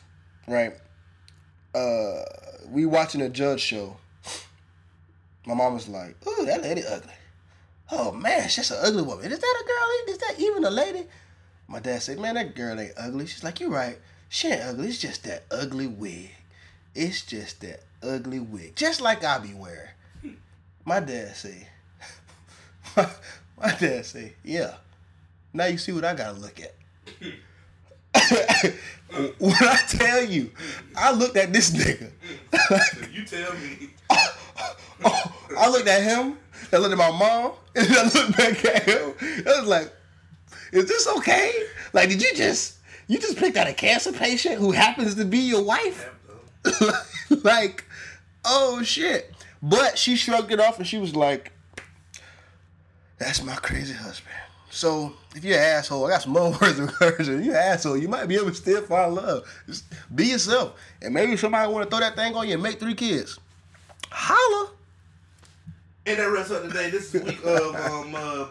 right? Uh, we watching a judge show. My mama's like, ooh, that lady ugly. Oh, man, she's an ugly woman. Is that a girl? Is that even a lady? My dad said, man, that girl ain't ugly. She's like, you're right. She ain't ugly. It's just that ugly wig. It's just that ugly wig. Just like I be wearing. My dad said, my, my dad said, yeah. Now you see what I got to look at. When I tell you, I looked at this nigga. So you tell me. Oh, I looked at him, I looked at my mom, and I looked back at him. I was like, is this okay? Like, did you just, you just picked out a cancer patient who happens to be your wife? Like, oh shit. But she shrugged it off and she was like, that's my crazy husband. So, if you're an asshole, I got some more words of encouragement. You're an asshole. You might be able to still find love. Just be yourself. And maybe somebody want to throw that thing on you and make three kids. Holla. And that wraps up today. This is week of um, uh,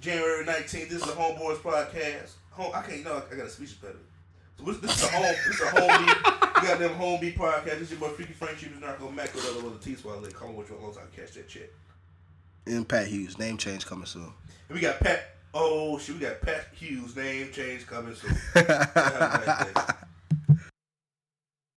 January nineteenth. This is the Homeboys Podcast. Home, I can't, no, I got a speech impediment. So this, this is a home, this is a homie. We got them homie podcast. This is your boy Freaky Frank. She was not going to mack with all the other teeth while they call me with your lungs. I'll catch that check. And Pat Hughes. Name change coming soon. And we got Pat. Oh, shit. We got Patrick Hughes. Name change coming soon. Have a nice day.